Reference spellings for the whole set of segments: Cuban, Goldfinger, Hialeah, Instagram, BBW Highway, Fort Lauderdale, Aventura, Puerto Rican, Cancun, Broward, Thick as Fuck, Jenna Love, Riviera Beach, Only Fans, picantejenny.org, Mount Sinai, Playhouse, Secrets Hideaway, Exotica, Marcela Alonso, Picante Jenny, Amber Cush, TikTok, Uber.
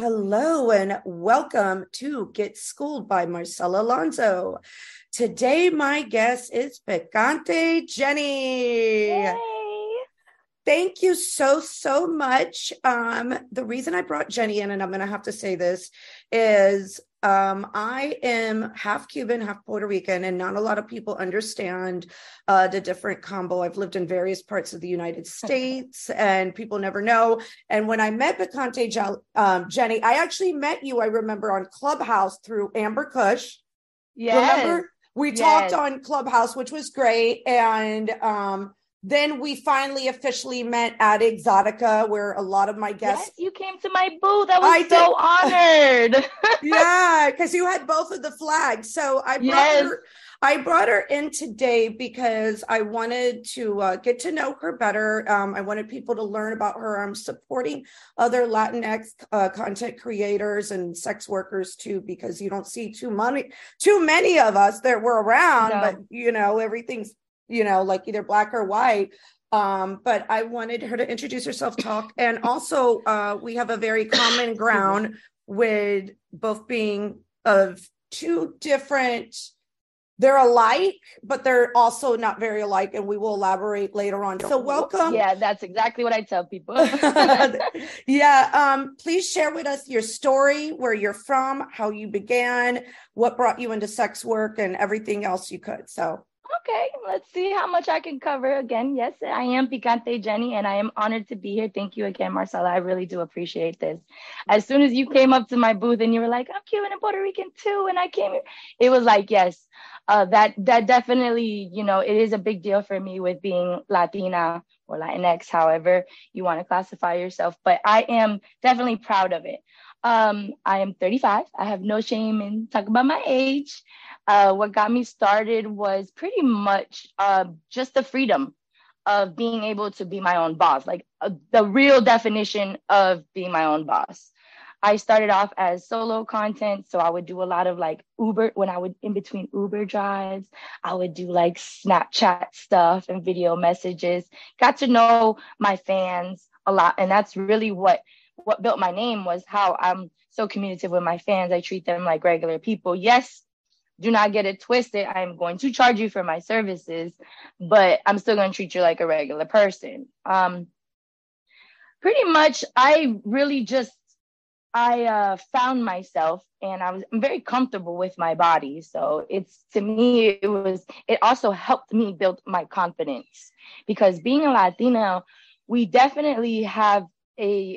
Hello and welcome to Get Schooled by Marcela Alonso. Today, my guest is Picante Jenny. Yay. Thank you so much. The reason I brought Jenny in, and I'm going to have to say this, is I am half Cuban, half Puerto Rican, and not a lot of people understand the different combo. I've lived in various parts of the United States and people never know. And when I met Picante Jenny, I actually met you, I remember, on Clubhouse through Amber Cush. Yes. Remember? We talked on Clubhouse, which was great. And then we finally officially met at Exotica, where a lot of my guests. Yes, you came to my booth. I was so honored. Yeah, because you had both of the flags. So I brought her in today because I wanted to get to know her better. I wanted people to learn about her. I'm supporting other Latinx content creators and sex workers too, because you don't see too many of us that were around, no. But everything's like either black or white. But I wanted her to introduce herself, talk. And also we have a very common ground with both being of two different, they're alike, but they're also not very alike. And we will elaborate later on. So welcome. Yeah, that's exactly what I tell people. Yeah. Please share with us your story, where you're from, how you began, what brought you into sex work, and everything else you could. So. Okay, let's see how much I can cover. Again, yes, I am Picante Jenny, and I am honored to be here. Thank you again, Marcela. I really do appreciate this. As soon as you came up to my booth and you were like, I'm Cuban and Puerto Rican too, and I came here, it was like, yes, that definitely, it is a big deal for me with being Latina or Latinx, however you want to classify yourself. But I am definitely proud of it. I am 35. I have no shame in talking about my age. What got me started was pretty much just the freedom of being able to be my own boss, like the real definition of being my own boss. I started off as solo content. So I would do a lot of like Uber, when I would in between Uber drives, I would do like Snapchat stuff and video messages, got to know my fans a lot. And that's really what built my name, was how I'm so communicative with my fans. I treat them like regular people. Yes. Do not get it twisted. I'm going to charge you for my services, but I'm still going to treat you like a regular person. Pretty much, I found myself, and I'm very comfortable with my body. So it also helped me build my confidence, because being a Latina, we definitely have I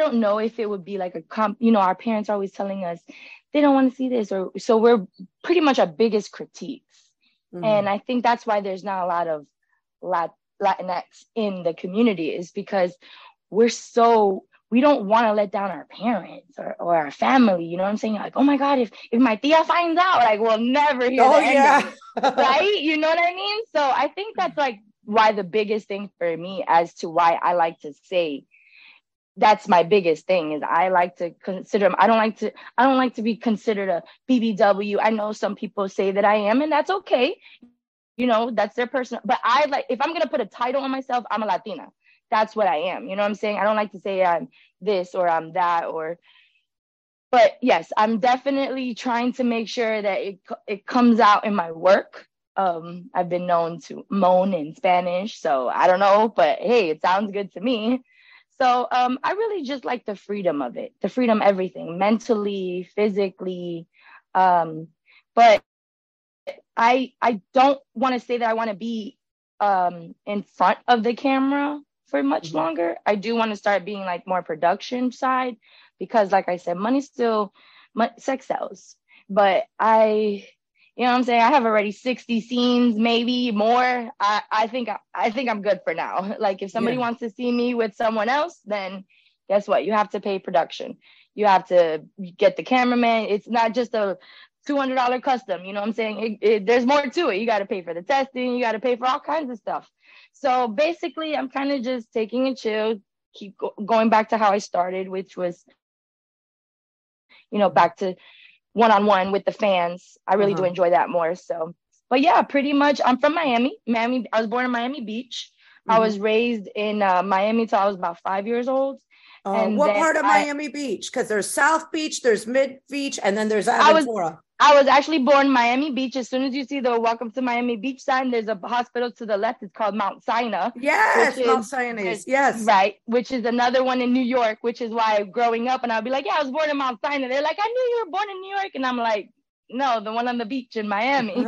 don't know if it would be like our parents are always telling us, they don't want to see this, or so we're pretty much our biggest critiques. Mm-hmm. And I think that's why there's not a lot of Latinx in the community, is because we don't want to let down our parents or our family. You know what I'm saying? Like, oh my God, if my tia finds out, like, we'll never hear the end of it, right? You know what I mean? So I think that's like why the biggest thing for me, as to why I like to say, that's my biggest thing, is I like to consider, I don't like to be considered a BBW. I know some people say that I am, and that's okay. That's their personal, but I like, if I'm going to put a title on myself, I'm a Latina. That's what I am. You know what I'm saying? I don't like to say I'm this or I'm that, but yes, I'm definitely trying to make sure that it comes out in my work. I've been known to moan in Spanish, so I don't know, but hey, it sounds good to me. So I really just like the freedom of it, the freedom, everything, mentally, physically. But I don't want to say that I want to be in front of the camera for much longer. I do want to start being like more production side, because like I said, sex sells. But you know what I'm saying? I have already 60 scenes, maybe more. I think I'm good for now. Like if somebody wants to see me with someone else, then guess what? You have to pay production. You have to get the cameraman. It's not just a $200 custom. You know what I'm saying? There's more to it. You got to pay for the testing. You got to pay for all kinds of stuff. So basically, I'm kind of just taking a chill, keep going back to how I started, which was, you know, back to one-on-one with the fans. I really do enjoy that more. So, but yeah, pretty much. I'm from Miami. I was born in Miami Beach. I was raised in Miami till I was about 5 years old. And what part of Miami Beach? Because there's South Beach, there's Mid Beach, and then there's Aventura. I was actually born in Miami Beach. As soon as you see the welcome to Miami Beach sign, there's a hospital to the left. It's called Mount Sinai. Yes, Mount Sinai. Yes. Right, which is another one in New York, which is why growing up, and I'll be like, yeah, I was born in Mount Sinai. They're like, I knew you were born in New York. And I'm like, no, the one on the beach in Miami.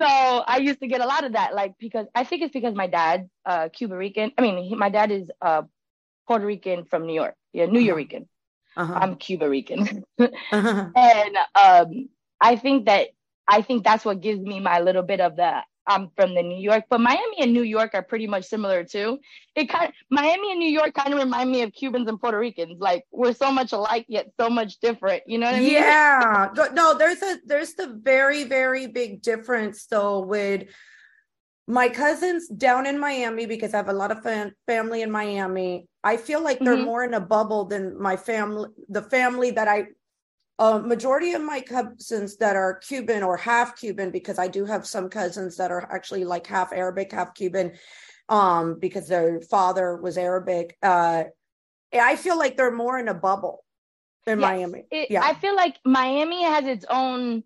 So I used to get a lot of that, like, because I think it's because my dad, my dad is Puerto Rican from New York. Yeah, New Yorican. I'm Cuba Rican. And I think that's what gives me my little bit of the I'm from the New York. But Miami and New York are pretty much similar too. Miami and New York kind of remind me of Cubans and Puerto Ricans. Like we're so much alike yet so much different. You know what I mean? Yeah. No, there's the very, very big difference though with my cousins down in Miami, because I have a lot of family in Miami. I feel like they're more in a bubble than my family, the family that majority of my cousins that are Cuban or half Cuban, because I do have some cousins that are actually like half Arabic, half Cuban, because their father was Arabic. I feel like they're more in a bubble in Miami. I feel like Miami has its own,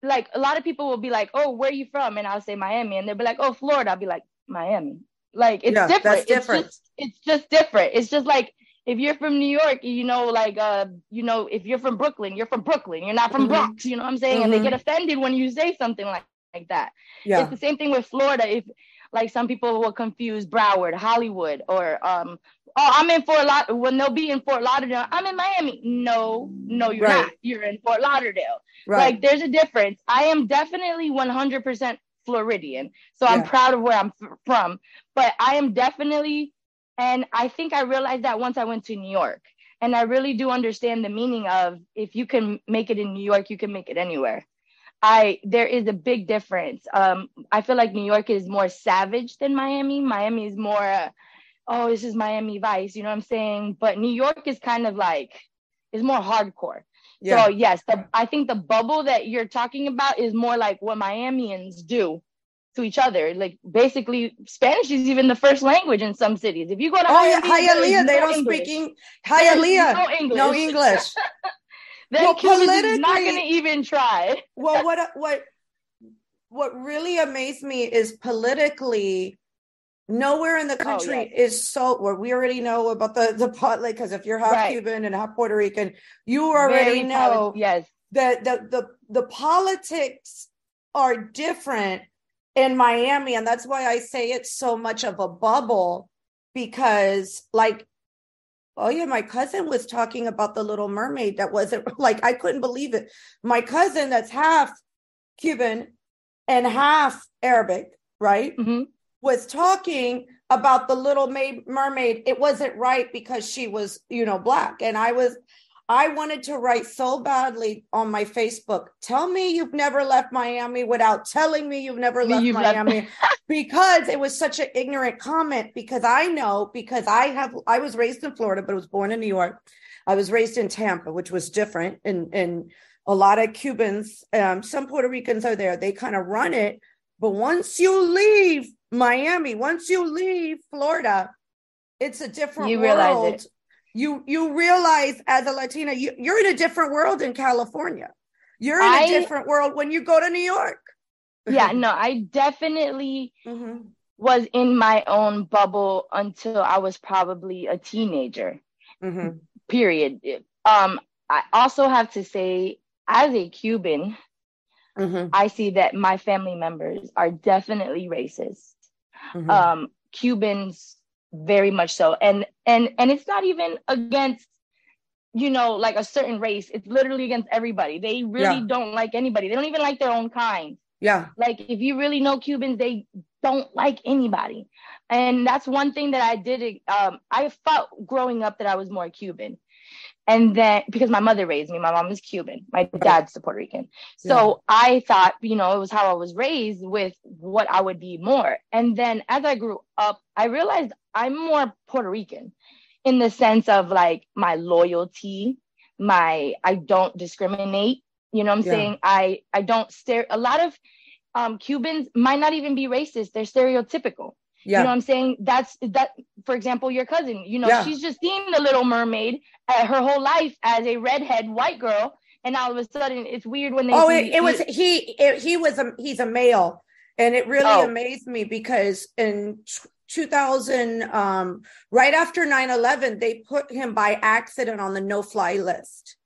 like a lot of people will be like, oh, where are you from? And I'll say Miami. And they'll be like, oh, Florida. I'll be like, Miami. Like it's different. That's different. It's just different. It's just like, if you're from New York, you know, like, if you're from Brooklyn, you're from Brooklyn. You're not from Bronx. You know what I'm saying? And they get offended when you say something like that. Yeah. It's the same thing with Florida. If like some people will confuse Broward, Hollywood, or, I'm in Fort Lauderdale. When they'll be in Fort Lauderdale, I'm in Miami. No, you're not. You're in Fort Lauderdale. Right. Like, there's a difference. I am definitely 100% Floridian, so I'm proud of where I'm from. But I am definitely, and I think I realized that once I went to New York. And I really do understand the meaning of, if you can make it in New York, you can make it anywhere. There is a big difference. I feel like New York is more savage than Miami. Miami is more... this is Miami Vice, you know what I'm saying? But New York is kind of like, it's more hardcore. Yeah. So yes, I think the bubble that you're talking about is more like what Miamians do to each other. Like basically Spanish is even the first language in some cities. If you go to Hialeah, they don't speak Hialeah. No English. No English. Well, politically, not going to even try. Well, what really amazed me is politically, nowhere in the country is so, where we already know about the potluck, because if you're half Cuban and half Puerto Rican, you already know that the politics are different in Miami. And that's why I say it's so much of a bubble, because like, my cousin was talking about the Little Mermaid. That wasn't like, I couldn't believe it. My cousin that's half Cuban and half Arabic, right? Mm-hmm. was talking about the Little Mermaid. It wasn't right because she was, Black. And I wanted to write so badly on my Facebook, tell me you've never left Miami without telling me you've never left Miami. Because it was such an ignorant comment, because I know, because I was raised in Florida, but I was born in New York. I was raised in Tampa, which was different. And a lot of Cubans, some Puerto Ricans are there. They kind of run it. But once you leave Miami, once you leave Florida, it's a different world. Realize it. You realize as a Latina, you're in a different world in California. You're in a different world when you go to New York. Yeah, no, I definitely was in my own bubble until I was probably a teenager, period. I also have to say, as a Cuban, I see that my family members are definitely racist. Cubans, very much so. And it's not even against, you know, like a certain race. It's literally against everybody. They really don't like anybody. They don't even like their own kind. Yeah. Like, if you really know Cubans, they don't like anybody. And that's one thing that I did. I felt growing up that I was more Cuban. And then, because my mother raised me, my mom is Cuban, my dad's Puerto Rican. So I thought, you know, it was how I was raised with what I would be more. And then as I grew up, I realized I'm more Puerto Rican in the sense of like my loyalty, I don't discriminate. You know what I'm saying? I don't stare. A lot of Cubans might not even be racist. They're stereotypical. You know what I'm saying? That's for example, your cousin, you know, she's just seen The Little Mermaid her whole life as a redhead white girl. And all of a sudden it's weird when they, he's a male. And it really amazed me because in 2000, right after 9/11, they put him by accident on the no-fly list.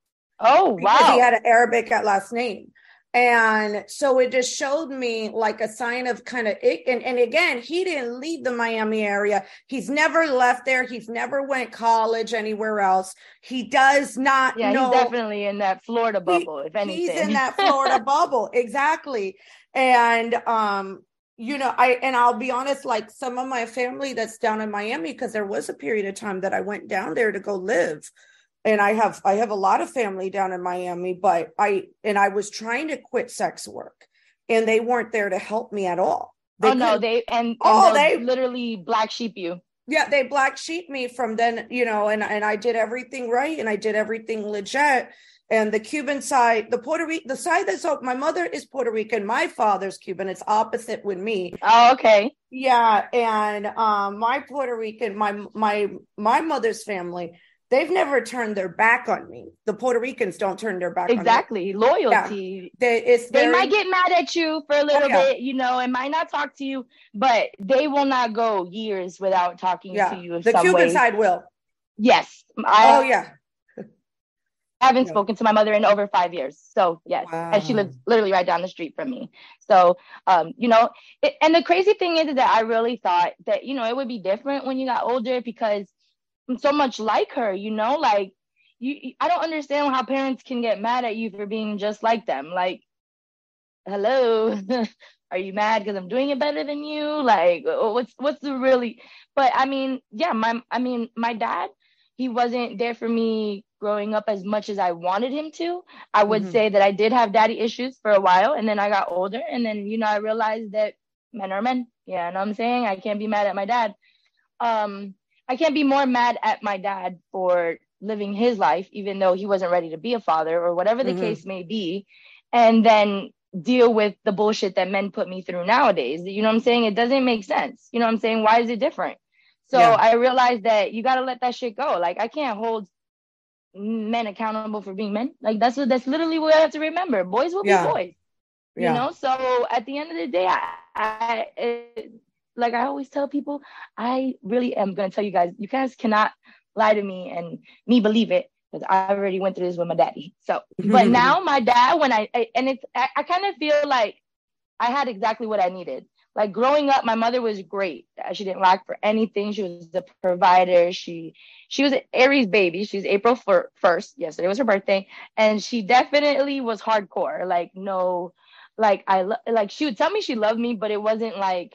Oh, wow. He had an Arabic at last name. And so it just showed me like a sign of kind of it. And again, he didn't leave the Miami area. He's never left there. He's never went college anywhere else. He does not know. He's definitely in that Florida bubble, if anything. He's in that Florida bubble. Exactly. And, you know, I'll be honest, like some of my family that's down in Miami, because there was a period of time that I went down there to go live. And I have a lot of family down in Miami, but I was trying to quit sex work and they weren't there to help me at all. They literally black sheep you. Yeah. They black sheep me from then, you know, and I did everything right. And I did everything legit. And the Cuban side, the side that's up, my mother is Puerto Rican. My father's Cuban. It's opposite with me. Oh, okay. Yeah. And, my Puerto Rican, my mother's family, they've never turned their back on me. The Puerto Ricans don't turn their back on me. Exactly. Loyalty. Yeah. They might get mad at you for a little bit, you know, and might not talk to you, but they will not go years without talking to you. The Cuban side will. Yes. I haven't spoken to my mother in over 5 years. So yes. Wow. And she lives literally right down the street from me. So, you know, and the crazy thing is that I really thought that, you know, it would be different when you got older because I'm so much like her, you know, like I don't understand how parents can get mad at you for being just like them. Like, hello, are you mad because I'm doing it better than you? Like, what's the really, but I mean, yeah, my dad, he wasn't there for me growing up as much as I wanted him to. I would say that I did have daddy issues for a while. And then I got older and then, you know, I realized that men are men. Yeah. You know what I'm saying? I can't be mad at my dad. I can't be more mad at my dad for living his life, even though he wasn't ready to be a father or whatever the case may be, and then deal with the bullshit that men put me through nowadays. You know what I'm saying? It doesn't make sense. You know what I'm saying? Why is it different? So I realized that you got to let that shit go. Like, I can't hold men accountable for being men. Like, that's literally what I have to remember. Boys will be boys, you know? So at the end of the day, like I always tell people, I really am going to tell you guys cannot lie to me and me believe it because I already went through this with my daddy. So, but now my dad, when I kind of feel like I had exactly what I needed. Like growing up, my mother was great. She didn't lack for anything. She was the provider. She was an Aries baby. She's April 1st. Yesterday was her birthday. And she definitely was hardcore. Like, no, like she would tell me she loved me, but it wasn't like,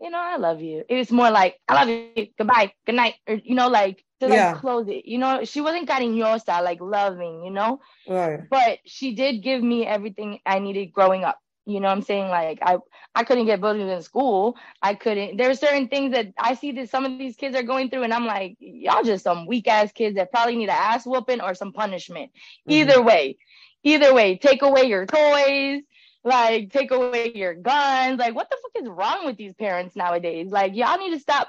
you know, I love you. It was more like, I love you. Goodbye. Good night. Or, you know, like to like close it. You know, she wasn't cariñosa, like loving, you know, but she did give me everything I needed growing up. You know what I'm saying? Like I couldn't get bullied in school. There are certain things that I see that some of these kids are going through and I'm like, y'all just some weak ass kids that probably need an ass whooping or some punishment. Either way, take away your toys. Like, take away your guns. Like, what the fuck is wrong with these parents nowadays? Like, y'all need to stop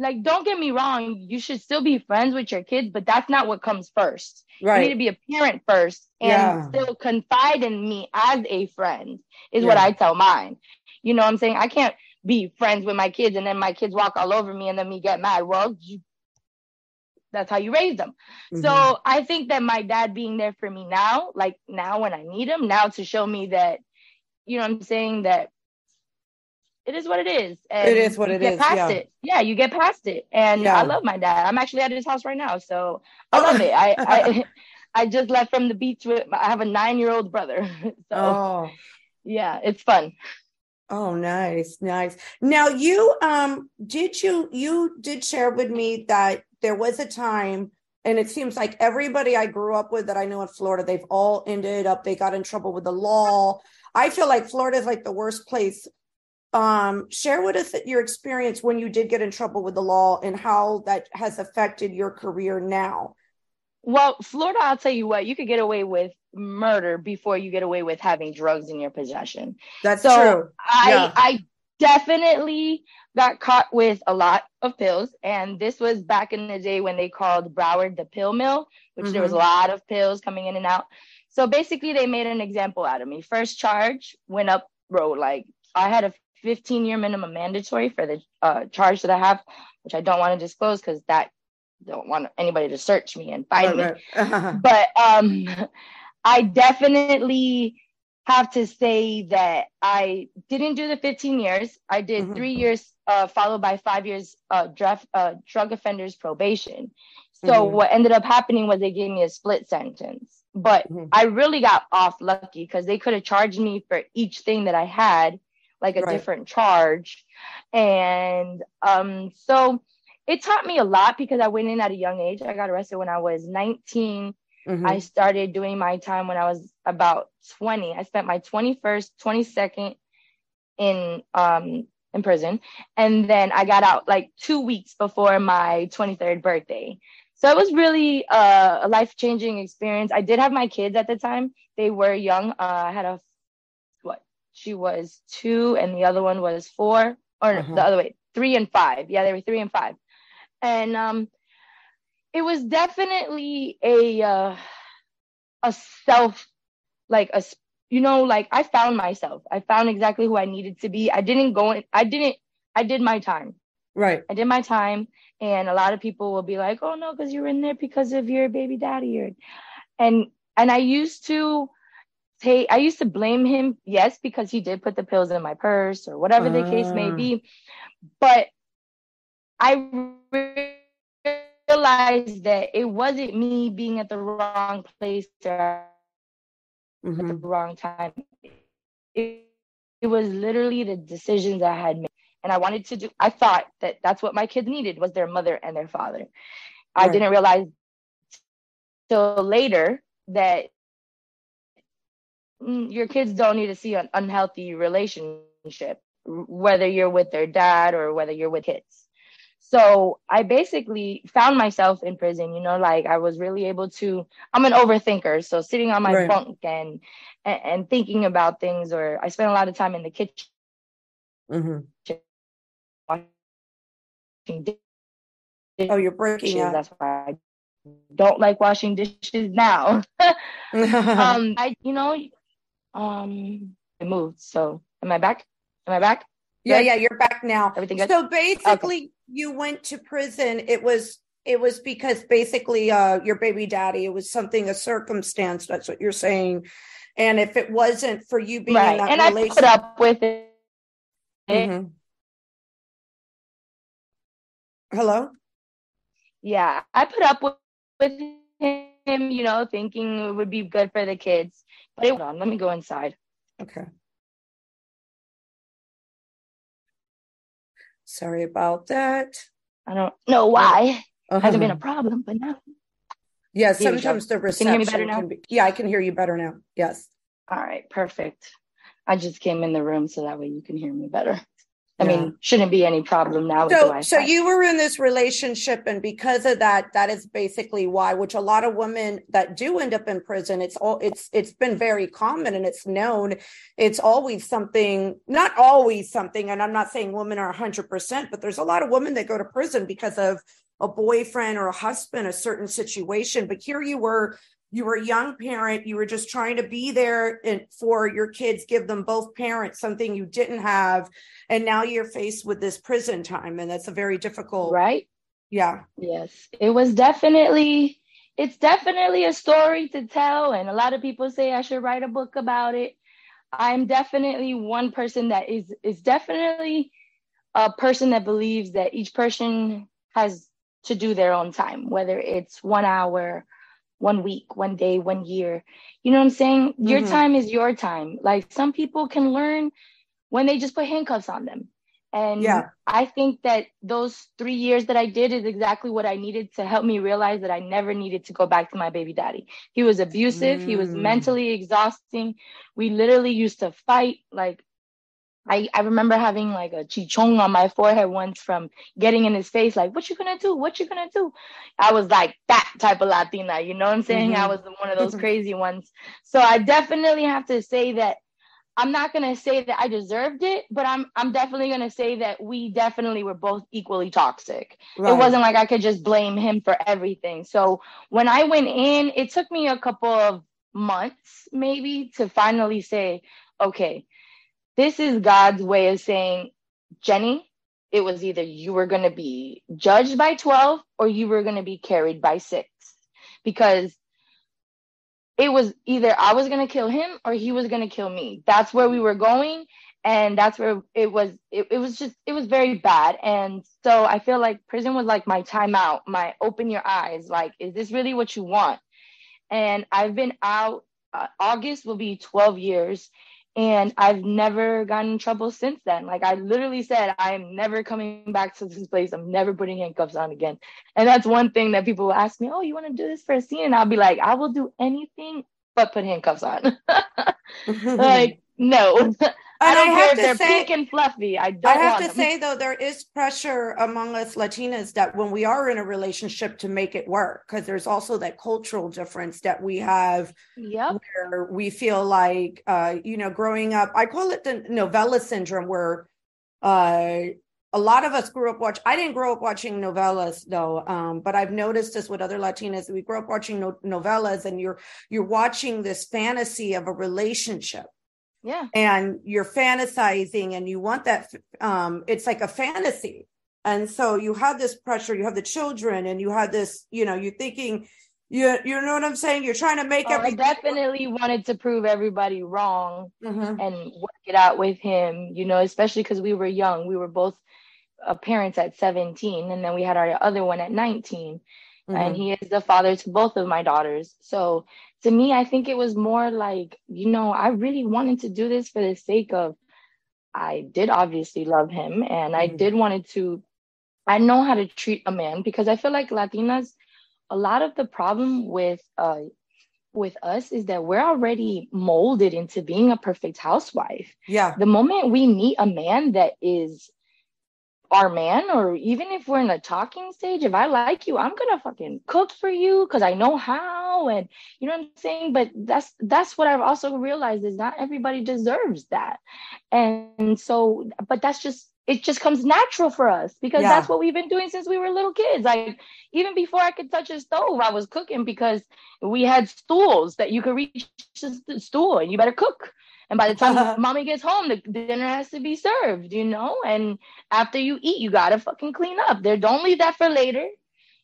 like, don't get me wrong, you should still be friends with your kids, but that's not what comes first. Right. You need to be a parent first and still confide in me as a friend is what I tell mine. You know what I'm saying? I can't be friends with my kids and then my kids walk all over me and then me get mad. Well, that's how you raise them. Mm-hmm. So I think that my dad being there for me now, like now when I need him, now to show me that, you know what I'm saying, that it is what it is. And it is what it is. Past it. Yeah, you get past it. And I love my dad. I'm actually at his house right now, so I love it. I just left from the beach with, I have a 9-year-old brother. So yeah, it's fun. Oh, nice, nice. Now you, you did share with me that there was a time, and it seems like everybody I grew up with that I know in Florida, they've all ended up, they got in trouble with the law. I feel like Florida is like the worst place. Share with us your experience when you did get in trouble with the law and how that has affected your career now. Well, Florida, I'll tell you what, you could get away with murder before you get away with having drugs in your possession. That's true. I definitely got caught with a lot of pills. And this was back in the day when they called Broward the pill mill, which there was a lot of pills coming in and out. So basically they made an example out of me. First charge went up, bro, like I had a 15-year minimum mandatory for the charge that I have, which I don't want to disclose because that don't want anybody to search me and find me. But I definitely have to say that I didn't do the 15 years. I did 3 years followed by 5 years drug offenders probation. So what ended up happening was they gave me a split sentence. But I really got off lucky because they could have charged me for each thing that I had, like a different charge. And so it taught me a lot because I went in at a young age. I got arrested when I was 19. I started doing my time when I was about 20. I spent my 21st, 22nd in prison. And then I got out like 2 weeks before my 23rd birthday. So it was really a life-changing experience. I did have my kids at the time. They were young. I had she was 2 and the other one was 4 or the other way, 3 and 5. Yeah, they were 3 and 5. And it was definitely a self, like a, you know, like I found myself. I found exactly who I needed to be. I did my time. Right. I did my time. And a lot of people will be like, oh no, because you were in there because of your baby daddy. And I used to blame him. Yes, because he did put the pills in my purse or whatever the case may be. But I realized that it wasn't me being at the wrong place or at the wrong time. It was literally the decisions I had made. And I wanted to do, I thought that that's what my kids needed was their mother and their father. Right. I didn't realize till later that your kids don't need to see an unhealthy relationship, whether you're with their dad or whether you're with kids. So I basically found myself in prison, you know, like I was really able to, I'm an overthinker. So sitting on my bunk and thinking about things, or I spent a lot of time in the kitchen, washing dishes. Oh, you're breaking up. That's why I don't like washing dishes now. I moved. So am I back? Yeah, you're back now. Everything good? So basically you went to prison. It was because basically your baby daddy, it was something, a circumstance. That's what you're saying. And if it wasn't for you being in that relationship. I put up with it. Hello? Yeah, I put up with him, you know, thinking it would be good for the kids. But hold on, let me go inside. Okay. Sorry about that. I don't know why. Hasn't been a problem, but now. Yeah, sometimes the reception. Can you hear me better now? I can hear you better now. Yes. All right, perfect. I just came in the room so that way you can hear me better. I mean, shouldn't be any problem now. So you were in this relationship, and because of that, that is basically why, which a lot of women that do end up in prison, it's been very common and it's known. It's always something, not always something. And I'm not saying women are 100%, but there's a lot of women that go to prison because of a boyfriend or a husband, a certain situation. But here you were a young parent. You were just trying to be there for your kids, give them both parents, something you didn't have. And now you're faced with this prison time. And that's a very difficult. Right. Yeah. Yes. It's definitely a story to tell. And a lot of people say I should write a book about it. I'm definitely one person that is definitely a person that believes that each person has to do their own time, whether it's 1 hour, 1 week, 1 day, 1 year. You know what I'm saying? Your time is your time. Like, some people can learn when they just put handcuffs on them. And I think that those 3 years that I did is exactly what I needed to help me realize that I never needed to go back to my baby daddy. He was abusive. He was mentally exhausting. We literally used to fight. Like, I remember having like a chichong on my forehead once from getting in his face, like, what you gonna do? What you gonna do? I was like that type of Latina, you know what I'm saying? I was one of those crazy ones. So I definitely have to say that I'm not gonna say that I deserved it, but I'm definitely gonna say that we definitely were both equally toxic. Right. It wasn't like I could just blame him for everything. So when I went in, it took me a couple of months maybe to finally say, okay, this is God's way of saying, Jenny, it was either you were going to be judged by 12 or you were going to be carried by 6, because it was either I was going to kill him or he was going to kill me. That's where we were going. And that's where it was very bad. And so I feel like prison was like my timeout, my open your eyes. Like, is this really what you want? And I've been out, August will be 12 years. And I've never gotten in trouble since then. Like, I literally said, I'm never coming back to this place. I'm never putting handcuffs on again. And that's one thing that people will ask me, oh, you want to do this for a scene? And I'll be like, I will do anything but put handcuffs on. Like, no. I don't care if they're pink and fluffy. I have to say, though, there is pressure among us Latinas that when we are in a relationship to make it work, because there's also that cultural difference that we have where we feel like, growing up, I call it the novella syndrome, where a lot of us grew up I didn't grow up watching novellas, though, but I've noticed this with other Latinas. We grew up watching novellas, and you're watching this fantasy of a relationship. Yeah. And you're fantasizing and you want that. It's like a fantasy. And so you have this pressure, you have the children, and you have this, you're thinking, you know what I'm saying? You're trying to make everything. I definitely wanted to prove everybody wrong and work it out with him, especially because we were young. We were both parents at 17, and then we had our other one at 19. And he is the father to both of my daughters. So to me, I think it was more like, I really wanted to do this for the sake of, I did obviously love him. And I did wanted to, I know how to treat a man, because I feel like Latinas, a lot of the problem with us is that we're already molded into being a perfect housewife. Yeah. The moment we meet a man that is our man, or even if we're in a talking stage, if I like you, I'm gonna fucking cook for you because I know how, and you know what I'm saying? But that's what I've also realized is not everybody deserves that. And so, but that's just, it just comes natural for us, because that's what we've been doing since we were little kids. Like, even before I could touch a stove, I was cooking, because we had stools that you could reach the stool and you better cook. And by the time mommy gets home, the dinner has to be served, And after you eat, you got to fucking clean up. There, don't leave that for later.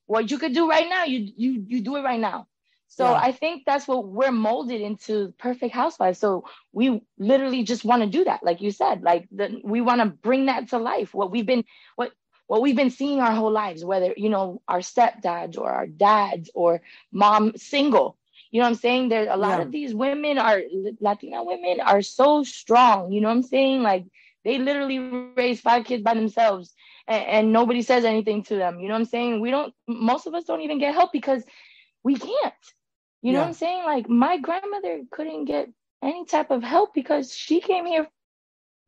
What you could do right now, you do it right now. So I think that's what we're molded into, perfect housewives. So we literally just want to do that. Like you said, like we want to bring that to life. What we've been seeing our whole lives, whether, our stepdads or our dads or mom single. You know what I'm saying? There's a lot of these women Latina women are so strong. You know what I'm saying? Like, they literally raise 5 kids by themselves and nobody says anything to them. You know what I'm saying? Most of us don't even get help because we can't, you know what I'm saying? Like, my grandmother couldn't get any type of help because she came here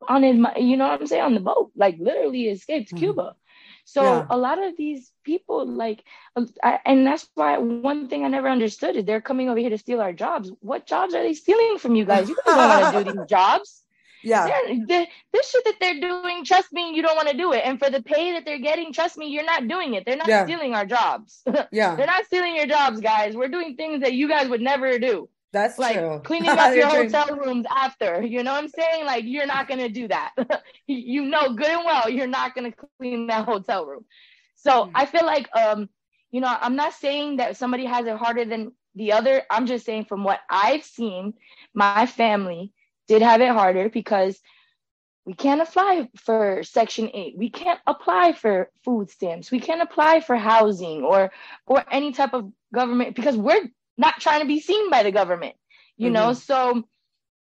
on his, you know what I'm saying, on the boat, like literally escaped Cuba. So a lot of these people, like, and that's why one thing I never understood is they're coming over here to steal our jobs. What jobs are they stealing from you guys? You guys don't want to do these jobs. Yeah, this shit that they're doing, trust me, you don't want to do it. And for the pay that they're getting, trust me, you're not doing it. They're not stealing our jobs. They're not stealing your jobs, guys. We're doing things that you guys would never do. That's like true. Cleaning up your hotel rooms after, you know what I'm saying? Like, you're not going to do that. You know good and well, you're not going to clean that hotel room. So I feel like, you know, I'm not saying that somebody has it harder than the other. I'm just saying from what I've seen, my family did have it harder because we can't apply for Section 8. We can't apply for food stamps. We can't apply for housing or any type of government because we're not trying to be seen by the government, you know? So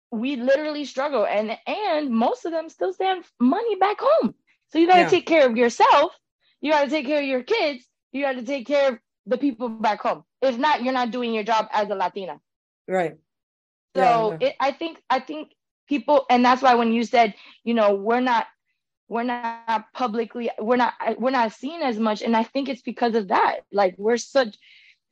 we literally struggle and most of them still send money back home. So you got to take care of yourself. You got to take care of your kids. You got to take care of the people back home. If not, you're not doing your job as a Latina. Right. So yeah. I think people, and that's why when you said, you know, we're not seen as much. And I think it's because of that. Like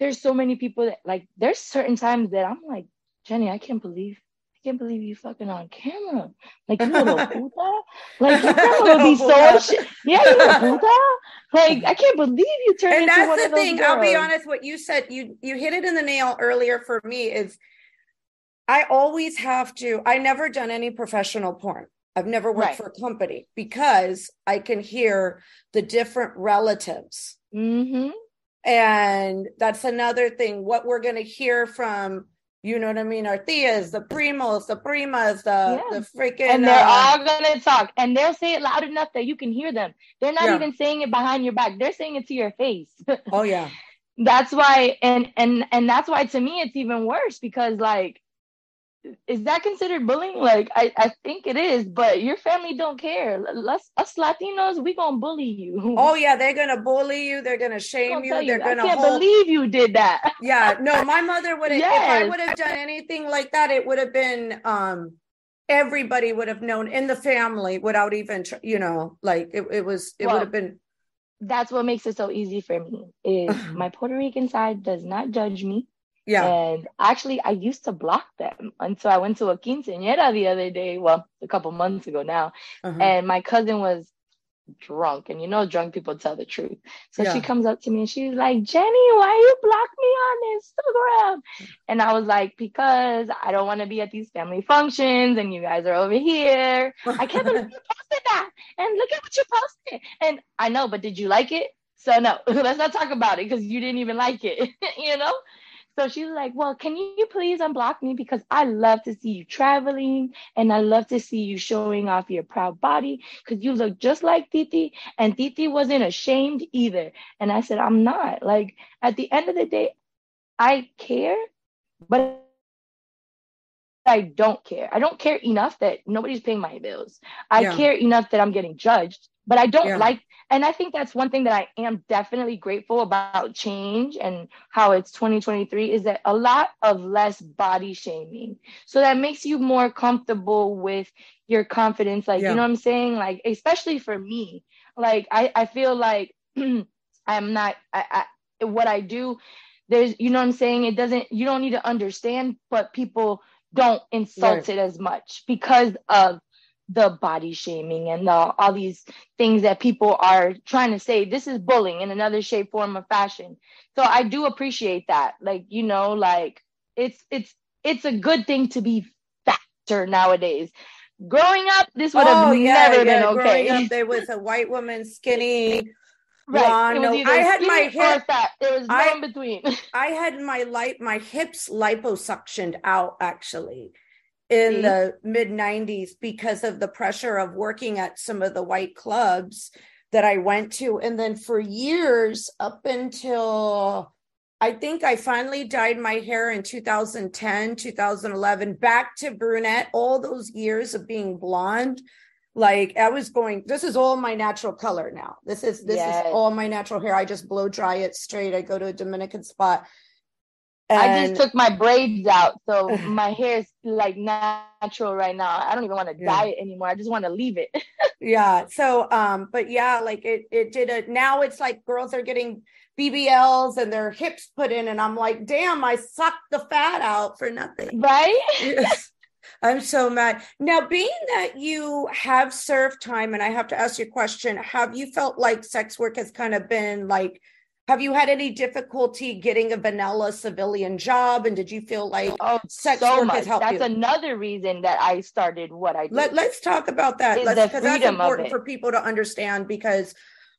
there's so many people that, like, there's certain times that I'm like, Jenny, I can't believe you fucking on camera. Like, you little puta. Like, you probably be so shit. Yeah, you little puta. Like, I can't believe you turned into one of those. And that's the thing. Girls. I'll be honest. What you said, you hit it in the nail earlier for me is I always have to, I never done any professional porn. I've never worked for a company because I can hear the different relatives. Mm-hmm. And that's another thing, what we're going to hear from, you know what I mean, our tias, the primos, the primas, the freaking... And they're all going to talk. And they'll say it loud enough that you can hear them. They're not even saying it behind your back. They're saying it to your face. Oh, yeah. That's why, and that's why to me it's even worse because, like, is that considered bullying? Like, I think it is, but your family don't care. Us Latinos, we gonna bully you. Oh yeah, they're gonna bully you. They're gonna shame you. They're gonna. I can't believe you did that. Yeah, no, my mother would have. Yes. If I would have done anything like that, it would have been. Everybody would have known in the family without even, you know, like it was. It would have been. That's what makes it so easy for me. Is my Puerto Rican side does not judge me. Yeah. And actually, I used to block them. And so I went to a quinceañera the other day, well, a couple months ago now, and my cousin was drunk. And you know, drunk people tell the truth. So she comes up to me and she's like, Jenny, why you block me on Instagram? And I was like, because I don't want to be at these family functions and you guys are over here. I can't believe you posted that. And look at what you posted. And I know, but did you like it? So no, let's not talk about it because you didn't even like it, you know? So she's like, well, can you please unblock me? Because I love to see you traveling and I love to see you showing off your proud body because you look just like Titi and Titi wasn't ashamed either. And I said, I'm not. Like, at the end of the day, I care, but I don't care. I don't care enough that nobody's paying my bills. I care enough that I'm getting judged, but I don't like. And I think that's one thing that I am definitely grateful about change and how it's 2023 is that a lot of less body shaming. So that makes you more comfortable with your confidence. Like, you know what I'm saying? Like, especially for me, like, I feel like I'm not, what I do, there's, you know what I'm saying? It doesn't, you don't need to understand, but people don't insult it as much because of the body shaming and all these things that people are trying to say, this is bullying in another shape, form, or fashion. So I do appreciate that. Like, you know, like it's a good thing to be fatter nowadays. Growing up, this would have never been okay. Growing up, there was a white woman, skinny, blonde. Right. I had my hip. There was no in between. I had my hips liposuctioned out, actually, in the mid 90s because of the pressure of working at some of the white clubs that I went to. And then for years up until I think I finally dyed my hair in 2010, 2011, back to brunette, all those years of being blonde. Like I was going, this is all my natural color now. This is all my natural hair. I just blow dry it straight. I go to a Dominican spot. I just took my braids out, so my hair is like natural right now. I don't even want to dye it anymore. I just want to leave it. Yeah. So, but yeah, like it did a, now it's like girls are getting BBLs and their hips put in, and I'm like, damn, I sucked the fat out for nothing. Right? Yes. I'm so mad. Now, being that you have served time, and I have to ask you a question, have you felt like sex work has kind of been like, have you had any difficulty getting a vanilla civilian job? And did you feel like sex work has helped you? That's another reason that I started what I did. Let's talk about that. Because that's important for people to understand, because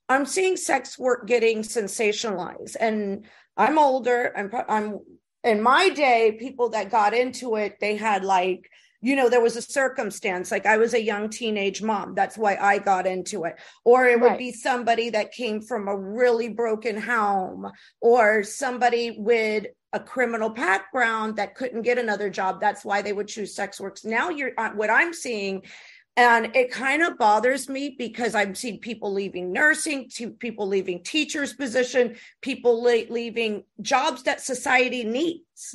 I'm seeing sex work getting sensationalized, and I'm older. I'm in my day, people that got into it, they had like, you know, there was a circumstance, like I was a young teenage mom. That's why I got into it. Or it would be somebody that came from a really broken home, or somebody with a criminal background that couldn't get another job. That's why they would choose sex work. Now you're what I'm seeing, and it kind of bothers me, because I've seen people leaving nursing, people leaving teachers' position, people leaving jobs that society needs.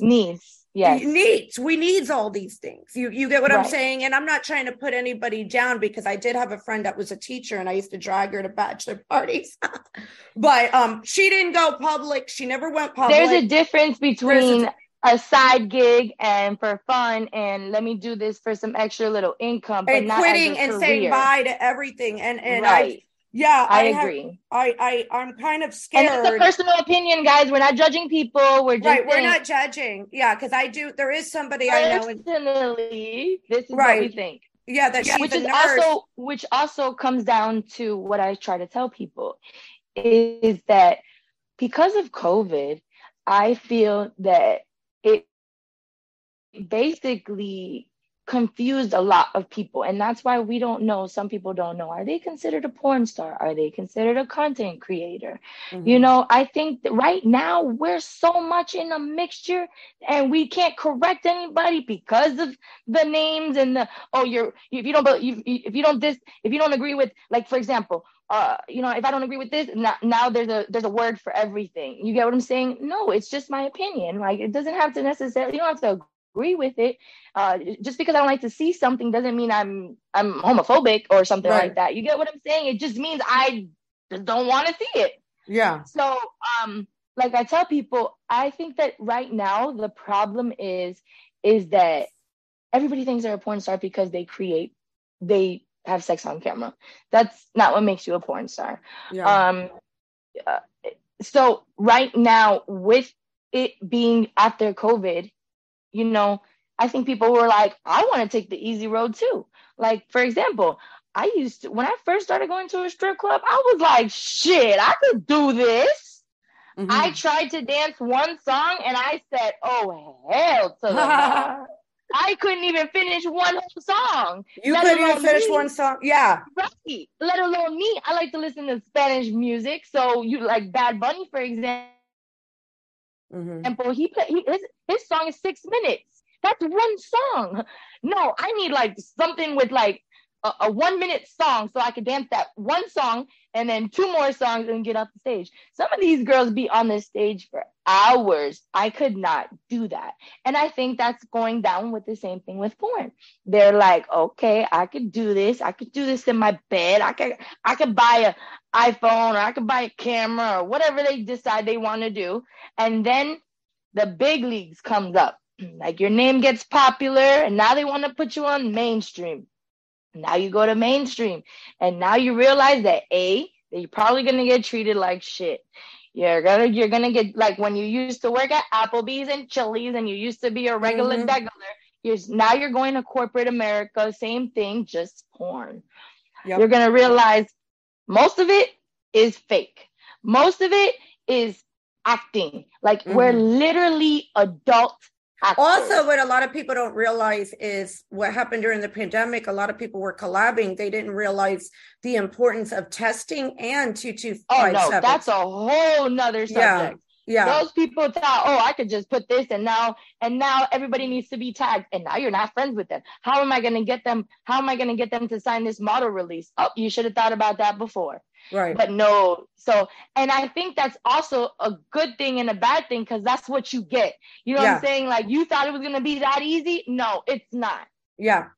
Yes. We need all these things. You get what I'm saying? And I'm not trying to put anybody down, because I did have a friend that was a teacher, and I used to drag her to bachelor parties, but she didn't go public. She never went public. There's a difference between a side gig and for fun, and let me do this for some extra little income, but and not quitting and saying bye to everything. And I agree. I'm kind of scared. And it's a personal opinion, guys. We're not judging people. We're just we're not judging. Yeah, because I do. There is somebody I know. Personally, this is what we think. Yeah, that she's a nurse. Which also comes down to what I try to tell people, is that because of COVID, I feel that it basically confused a lot of people, and that's why we don't know. Some people don't know, are they considered a porn star? Are they considered a content creator? Mm-hmm. You know, I think that right now we're so much in a mixture, and we can't correct anybody because of the names and the if you don't agree with, like, for example, you know, if I don't agree with this, now there's a word for everything. You get what I'm saying? No, it's just my opinion. Like, it doesn't have to necessarily, you don't have to agree with it. Just because I don't like to see something doesn't mean I'm homophobic or something like that. You get what I'm saying? It just means I don't want to see it. Yeah. So, like I tell people, I think that right now the problem is that everybody thinks they're a porn star because they have sex on camera. That's not what makes you a porn star. Yeah. So right now, with it being after COVID, you know, I think people were like, I want to take the easy road too. Like, for example, when I first started going to a strip club, I was like, shit, I could do this. Mm-hmm. I tried to dance one song and I said, oh, hell to the I couldn't even finish one whole song. You couldn't even finish one song? Yeah. Right. Let alone me. I like to listen to Spanish music. So you like Bad Bunny, for example. Mm-hmm. His song is 6 minutes. That's one song. No, I need like something with like a 1 minute song, so I could dance that one song and then two more songs and get off the stage. Some of these girls be on the stage for hours. I could not do that. And I think that's going down with the same thing with porn. They're like, okay, I could do this. I could do this in my bed. I could buy an iPhone, or I could buy a camera, or whatever they decide they want to do. And then the big leagues comes up. Like, your name gets popular, and now they want to put you on mainstream. Now you go to mainstream, and now you realize that that you're probably going to get treated like shit. You're gonna get, like, when you used to work at Applebee's and Chili's, and you used to be a regular degular, now you're going to corporate America, same thing, just porn. Yep. You're gonna realize most of it is fake. Most of it is acting. Like, we're literally adult actors. Also, what a lot of people don't realize is what happened during the pandemic. A lot of people were collabing. They didn't realize the importance of testing and 2257. That's a whole nother subject. Yeah. Those people thought, I could just put this, and now everybody needs to be tagged, and now you're not friends with them. How am I going to get them to sign this model release? Oh, you should have thought about that before. Right. But no, so, and I think that's also a good thing and a bad thing, because that's what you get. You know what I'm saying? Like, you thought it was going to be that easy? No, it's not. Yeah.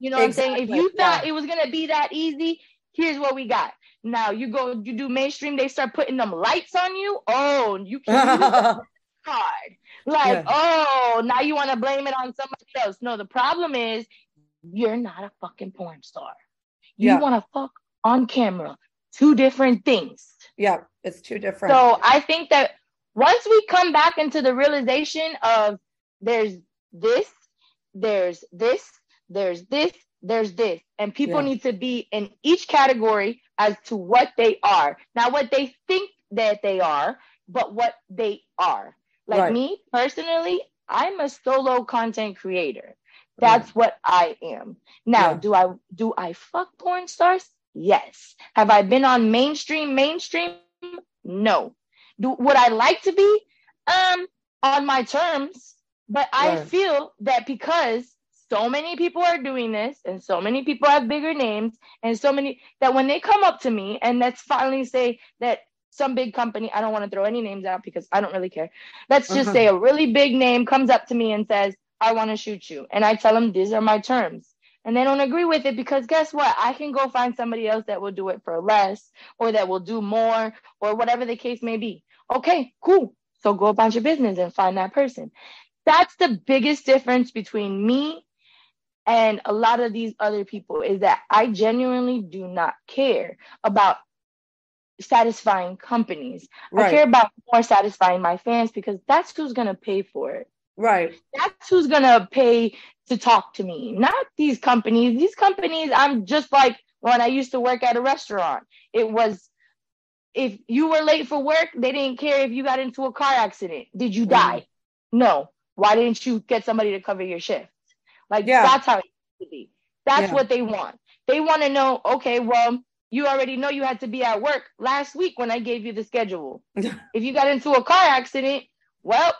You know what I'm saying? If you thought it was going to be that easy, here's what we got. Now you go, you do mainstream, they start putting them lights on you. Oh, you can't do that. Like, oh, now you want to blame it on somebody else. No, the problem is you're not a fucking porn star. You want to fuck on camera. Two different things. Yeah, it's two different. So I think that once we come back into the realization of there's this, and people need to be in each category as to what they are. Not what they think that they are, but what they are. Like me, personally, I'm a solo content creator. That's what I am. Now, do I fuck porn stars? Yes. Have I been on mainstream? No. Would I like to be? On my terms, but I feel that because so many people are doing this and so many people have bigger names and so many, that when they come up to me and let's finally say that some big company, I don't want to throw any names out because I don't really care. Let's just say a really big name comes up to me and says, I want to shoot you. And I tell them, these are my terms. And they don't agree with it because guess what? I can go find somebody else that will do it for less or that will do more or whatever the case may be. Okay, cool. So go about your business and find that person. That's the biggest difference between me and a lot of these other people is that I genuinely do not care about satisfying companies. Right. I care about more satisfying my fans because that's who's going to pay for it. Right. That's who's going to pay to talk to me, not these companies. These companies, I'm just like when I used to work at a restaurant. It was, if you were late for work, they didn't care if you got into a car accident. Did you die? No. Why didn't you get somebody to cover your shift? Like, that's how it used to be. That's what they want. They want to know, okay, well, you already know you had to be at work last week when I gave you the schedule. If you got into a car accident, well,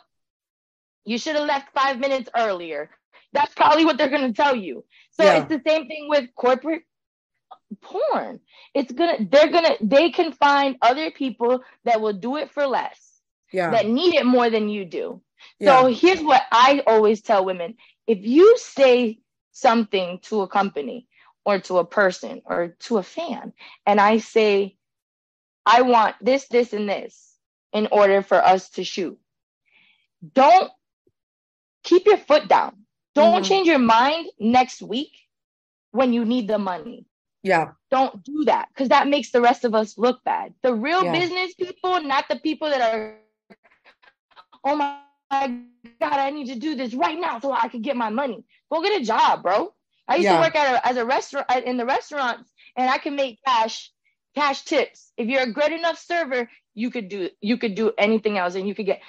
you should have left 5 minutes earlier. That's probably what they're going to tell you. So it's the same thing with corporate porn. It's they can find other people that will do it for less, that need it more than you do. So here's what I always tell women. If you say something to a company or to a person or to a fan, and I say, I want this, this, and this in order for us to shoot. Don't keep your foot down. Don't change your mind next week when you need the money. Yeah. Don't do that because that makes the rest of us look bad. The real business people, not the people that are, oh my God, I need to do this right now so I can get my money. Go get a job, bro. I used to work as a restaurant in the restaurants, and I can make cash tips. If you're a great enough server, you could do anything else, and you could get.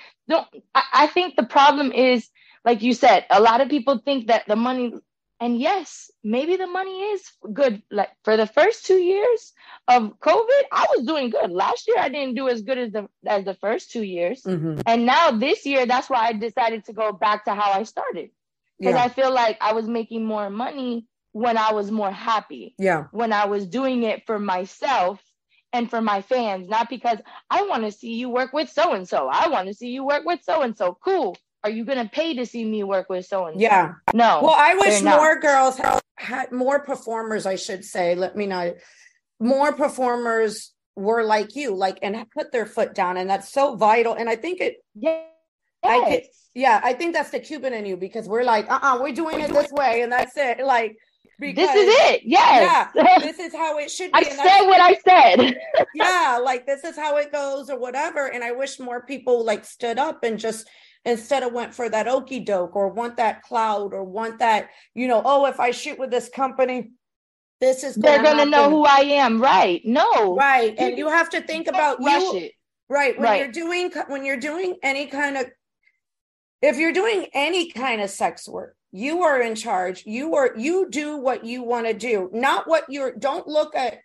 I think the problem is, like you said, a lot of people think that the money, and yes, maybe the money is good. Like for the first 2 years of COVID, I was doing good. Last year, I didn't do as good as the first 2 years. Mm-hmm. And now this year, that's why I decided to go back to how I started. Because I feel like I was making more money when I was more happy. Yeah. When I was doing it for myself and for my fans, not because I want to see you work with so-and-so. I want to see you work with so-and-so. Cool. Are you going to pay to see me work with so-and-so? Yeah. No. Well, I wish more girls had more performers, I should say. More performers were like you, and put their foot down. And that's so vital. And I think it... Yeah. I think that's the Cuban in you because we're like, we're doing it this way and that's it. Like, because, this is it. Yes. Yeah, this is how it should be. I said what I said. Yeah. Like, this is how it goes or whatever. And I wish more people stood up and just, instead of went for that okie doke or want that cloud or want that, if I shoot with this company, this is they're going to know who I am. Right. No. Right. And you have to think about you. Right. When you're doing any kind of, if you're doing any kind of sex work, you are in charge. You do what you want to do, not what don't look at.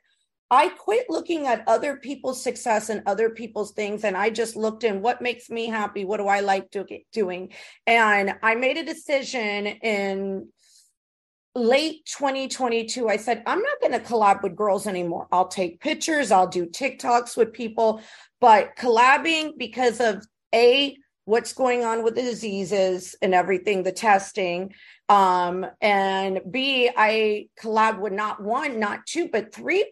I quit looking at other people's success and other people's things. And I just looked in what makes me happy. What do I like doing? And I made a decision in late 2022, I said, I'm not going to collab with girls anymore. I'll take pictures. I'll do TikToks with people, but collabing because of A, what's going on with the diseases and everything, the testing, and B, I collabed with not one, not two, but three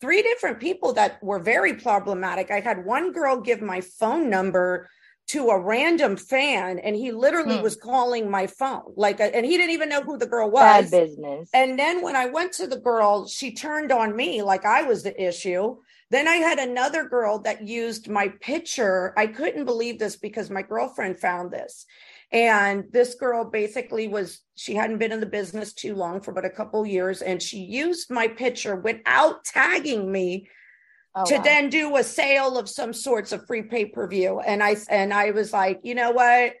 different people that were very problematic. I had one girl give my phone number to a random fan, and he literally was calling my phone, like, and he didn't even know who the girl was. Bad business. And then when I went to the girl, she turned on me like I was the issue. Then I had another girl that used my picture. I couldn't believe this because my girlfriend found this. And this girl basically she hadn't been in the business too long, for but a couple years. And she used my picture without tagging me then do a sale of some sorts of free pay-per-view. And I was like, you know what?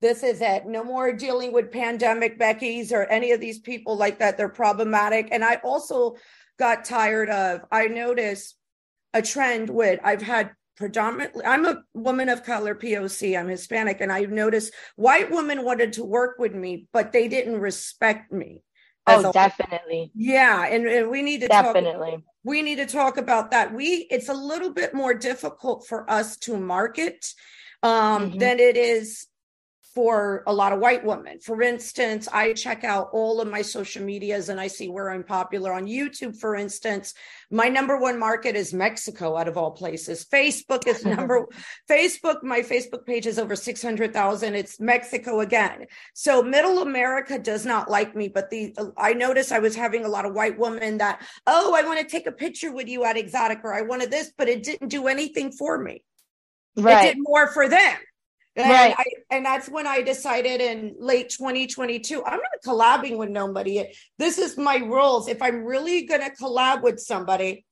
This is it. No more dealing with pandemic Becky's or any of these people like that. They're problematic. And I also got tired of, I noticed a trend with, I've had predominantly, I'm a woman of color, POC, I'm Hispanic, and I've noticed white women wanted to work with me, but they didn't respect me. Oh, definitely. Yeah. And we need to talk about that. It's a little bit more difficult for us to market than it is for a lot of white women. For instance, I check out all of my social medias and I see where I'm popular on YouTube. For instance, my number one market is Mexico out of all places. Facebook is my Facebook page is over 600,000. It's Mexico again. So middle America does not like me, but I noticed I was having a lot of white women that, oh, I want to take a picture with you at Exotica, or I wanted this, but it didn't do anything for me. Right. It did more for them. Right. And that's when I decided in late 2022, I'm not collabing with nobody. This is my rules. If I'm really going to collab with somebody,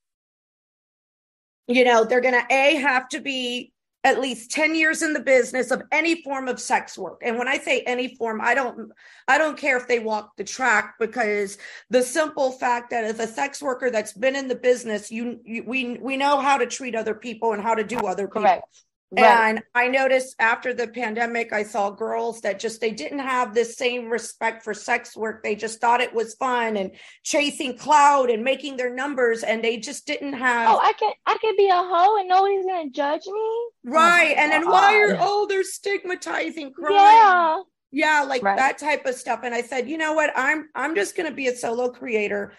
you know, they're going to have to be at least 10 years in the business of any form of sex work. And when I say any form, I don't care if they walk the track, because the simple fact that as a sex worker that's been in the business, we know how to treat other people and how to do other people. Correct. Right. And I noticed after the pandemic, I saw girls that they didn't have this same respect for sex work. They just thought it was fun and chasing clout and making their numbers. And they just didn't have. Oh, I can be a hoe and nobody's going to judge me. Right. Oh, and then why are they're stigmatizing crime. Yeah. Yeah. Like that type of stuff. And I said, you know what? I'm just going to be a solo creator.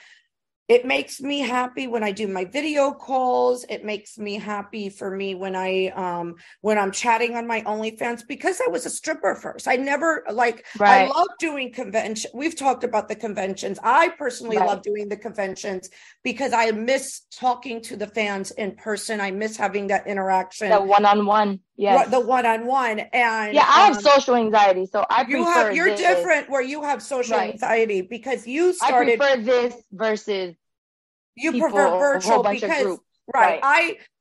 It makes me happy when I do my video calls. It makes me happy for me when I'm chatting on my OnlyFans, because I was a stripper first. I never I love doing conventions. We've talked about the conventions. I personally love doing the conventions because I miss talking to the fans in person. I miss having that interaction. The one-on-one. Yes. The one-on-one. And yeah, I have social anxiety, so I prefer you're different where you have social anxiety because you started. I prefer this versus you prefer virtual because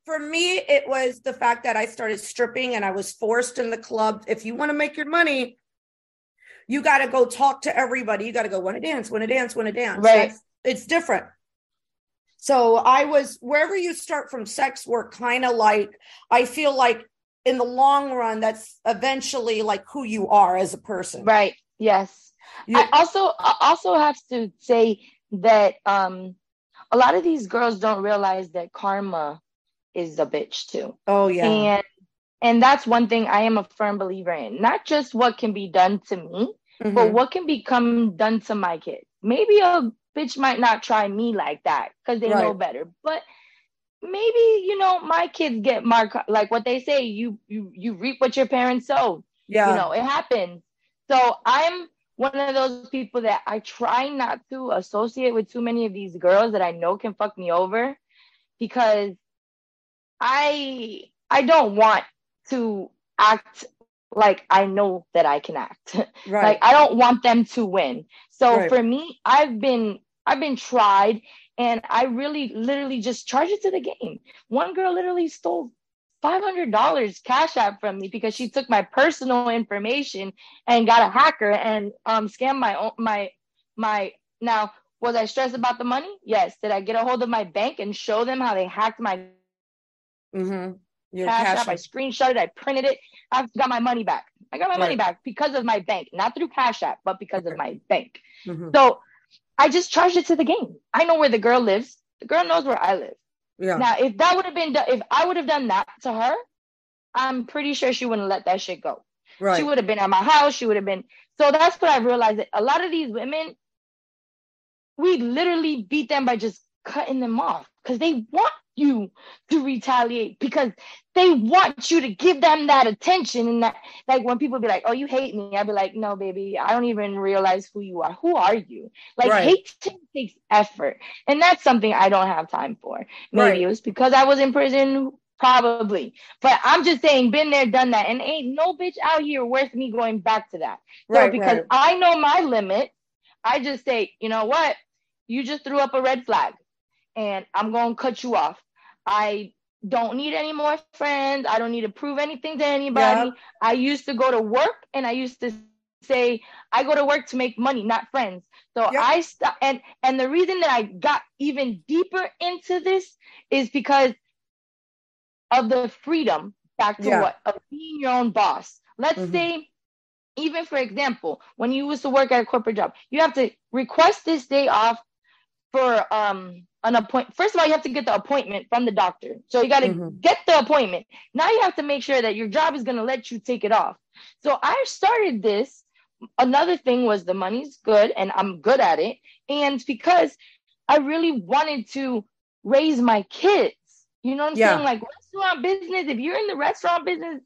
for me it was the fact that I started stripping and I was forced in the club. If you want to make your money, you got to go talk to everybody. You got to go want to dance. Right, it's different. So I was wherever you start from sex work, kind of like I feel like. In the long run, that's eventually like who you are as a person. Right. Yes. Yeah. I also have to say that a lot of these girls don't realize that karma is a bitch too. Oh yeah. And that's one thing I am a firm believer in. Not just what can be done to me, but what can become done to my kids. Maybe a bitch might not try me like that because they know better, but maybe, you know, my kids get like what they say, you reap what your parents sow. Yeah. You know, it happens. So I'm one of those people that I try not to associate with too many of these girls that I know can fuck me over, because I don't want to act like I know that I can act. Right. Like I don't want them to win. So for me, I've been tried. And I really literally just charge it to the game. One girl literally stole $500 cash app from me because she took my personal information and got a hacker and scammed my. Now, was I stressed about the money? Yes. Did I get a hold of my bank and show them how they hacked my Cash App. I screenshotted, I printed it. I've got my money back. I got my money back because of my bank, not through Cash App, but because of my bank. So I just charged it to the game. I know where the girl lives. The girl knows where I live. Yeah. Now, if that would have been if I would have done that to her, I'm pretty sure she wouldn't let that shit go. Right. She would have been at my house. She would have been. So that's what I realized. That a lot of these women, we literally beat them by just cutting them off because they want you to retaliate, because they want you to give them that attention. And that, like, when people be like, oh, you hate me, I'd be like, no, baby, I don't even realize who you are. Who are you? Like, hate takes effort, and that's something I don't have time for. Maybe it was because I was in prison, probably, but I'm just saying, been there, done that, and ain't no bitch out here worth me going back to that. So because I know my limit, I just say, you know what, you just threw up a red flag and I'm gonna cut you off. I don't need any more friends. I don't need to prove anything to anybody. I used to go to work, and I used to say, I go to work to make money, not friends. So I stopped. And the reason that I got even deeper into this is because of the freedom, back to what, of being your own boss. Let's say, even for example, when you used to work at a corporate job, you have to request this day off for, an appointment. First of all, you have to get the appointment from the doctor. So you got to get the appointment. Now you have to make sure that your job is going to let you take it off. So I started this. Another thing was the money's good and I'm good at it. And because I really wanted to raise my kids, you know what I'm saying? Like, restaurant business, if you're in the restaurant business,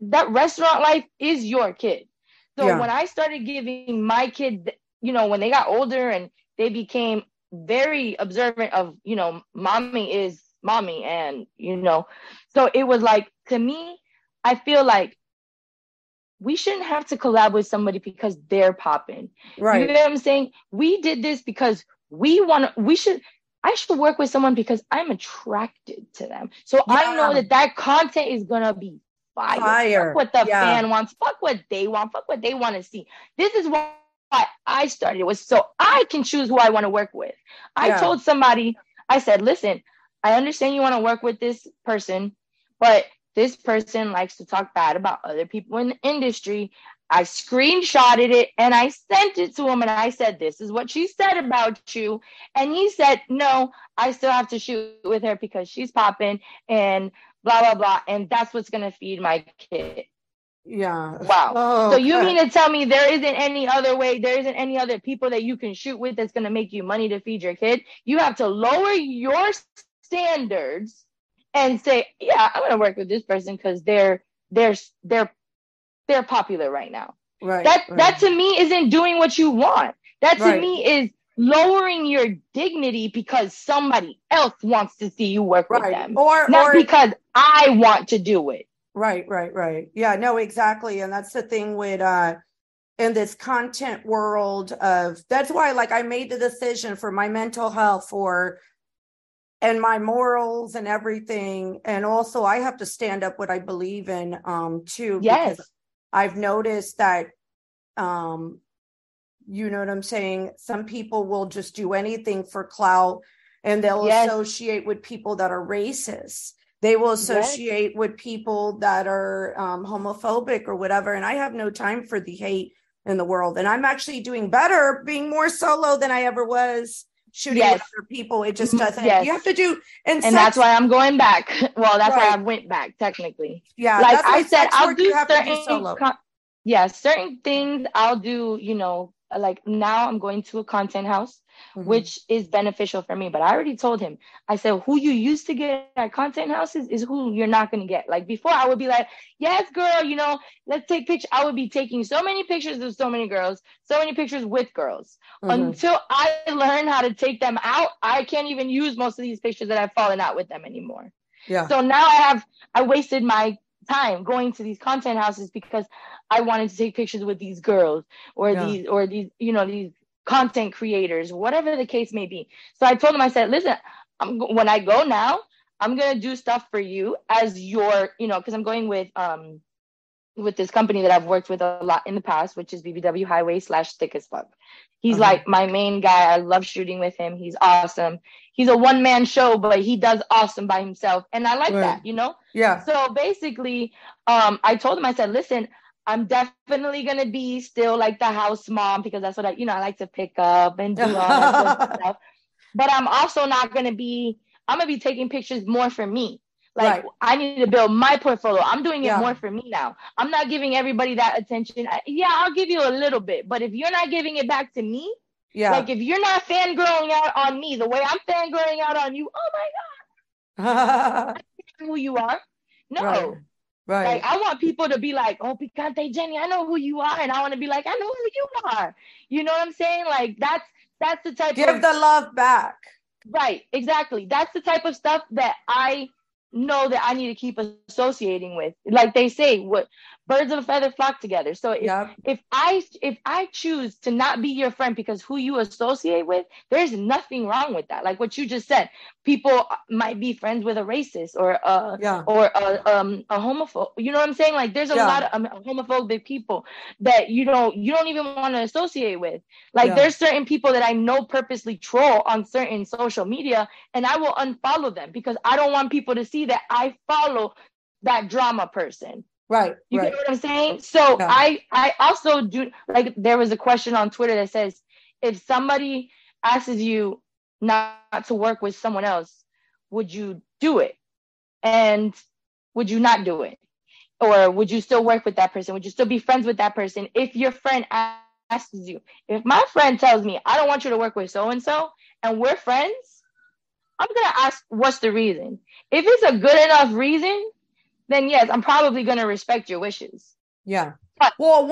that restaurant life is your kid. So when I started giving my kid, you know, when they got older and they became very observant of, you know, mommy is mommy, and you know, so it was like, to me, I feel like we shouldn't have to collab with somebody because they're popping, right? You know what I'm saying? We did this because we want to. I should work with someone because I'm attracted to them, so I know that content is gonna be fire. Fuck what the fan wants, fuck what they want, fuck what they want to see. This is what I started was so I can choose who I want to work with. I told somebody, I said, listen, I understand you want to work with this person, but this person likes to talk bad about other people in the industry. I screenshotted it and I sent it to him, and I said, this is what she said about you. And he said, no, I still have to shoot with her because she's popping and blah, blah, blah. And that's what's going to feed my kid. Yeah. Wow. Oh, so you mean to tell me there isn't any other way, there isn't any other people that you can shoot with that's going to make you money to feed your kid? You have to lower your standards and say, yeah, I'm going to work with this person because they're popular right now. Right. That to me isn't doing what you want. That to me is lowering your dignity because somebody else wants to see you work with them, not because I want to do it. Right. Yeah, no, exactly. And that's the thing with in this content world of, that's why, like, I made the decision for my mental health and my morals and everything. And also I have to stand up what I believe in too. Yes. Because I've noticed that, you know what I'm saying? Some people will just do anything for clout, and they'll associate with people that are racist. They will associate with people that are homophobic or whatever. And I have no time for the hate in the world. And I'm actually doing better being more solo than I ever was shooting with other people. It just doesn't. Yes. You have to do. And that's why I'm going back. Well, that's why I went back, technically. Yeah. Like I said, I'll do certain solo. Certain things I'll do, you know, like now I'm going to a content house, which is beneficial for me. But I already told him, I said, who you used to get at content houses is who you're not going to get. Like before, I would be like, yes, girl, you know, let's take pictures. I would be taking so many pictures of so many girls, so many pictures with girls. Until I learn how to take them out, I can't even use most of these pictures that I've fallen out with them anymore. Yeah. So now I wasted my time going to these content houses because I wanted to take pictures with these girls or these, you know, these content creators, whatever the case may be. So I told him, I said, listen, when I go now, I'm going to do stuff for you as your, you know, because I'm going with with this company that I've worked with a lot in the past, which is BBW Highway / Thick as Fuck. He's like my main guy. I love shooting with him. He's awesome. He's a one-man show, but he does awesome by himself. And I like that, you know? Yeah. So basically, I told him, I said, listen, I'm definitely going to be still like the house mom because that's what I, you know, I like to pick up and do all that sort of stuff. But I'm also not going to be, I'm going to be taking pictures more for me. Like, I need to build my portfolio. I'm doing it more for me now. I'm not giving everybody that attention. I'll give you a little bit. But if you're not giving it back to me, like if you're not fangirling out on me the way I'm fangirling out on you, oh, my God. I don't know who you are. No. Right. Like, I want people to be like, oh, Picante Jenny, I know who you are. And I want to be like, I know who you are. You know what I'm saying? Like, that's the type Give the love back. Right. Exactly. That's the type of stuff that I know that I need to keep associating with. Like they say, what birds of a feather flock together. So if I choose to not be your friend because who you associate with, there's nothing wrong with that. Like what you just said, people might be friends with a racist or a homophobe. You know what I'm saying? Like there's a lot of homophobic people that you don't even want to associate with. Like there's certain people that I know purposely troll on certain social media, and I will unfollow them because I don't want people to see that I follow that drama person. Right. You get what I'm saying? So I also do, like, there was a question on Twitter that says, if somebody asks you not to work with someone else, would you do it? And would you not do it? Or would you still work with that person? Would you still be friends with that person? If your friend asks you, if my friend tells me, I don't want you to work with so-and-so, and we're friends, I'm going to ask, what's the reason? If it's a good enough reason, then yes, I'm probably going to respect your wishes. Yeah. But, well, a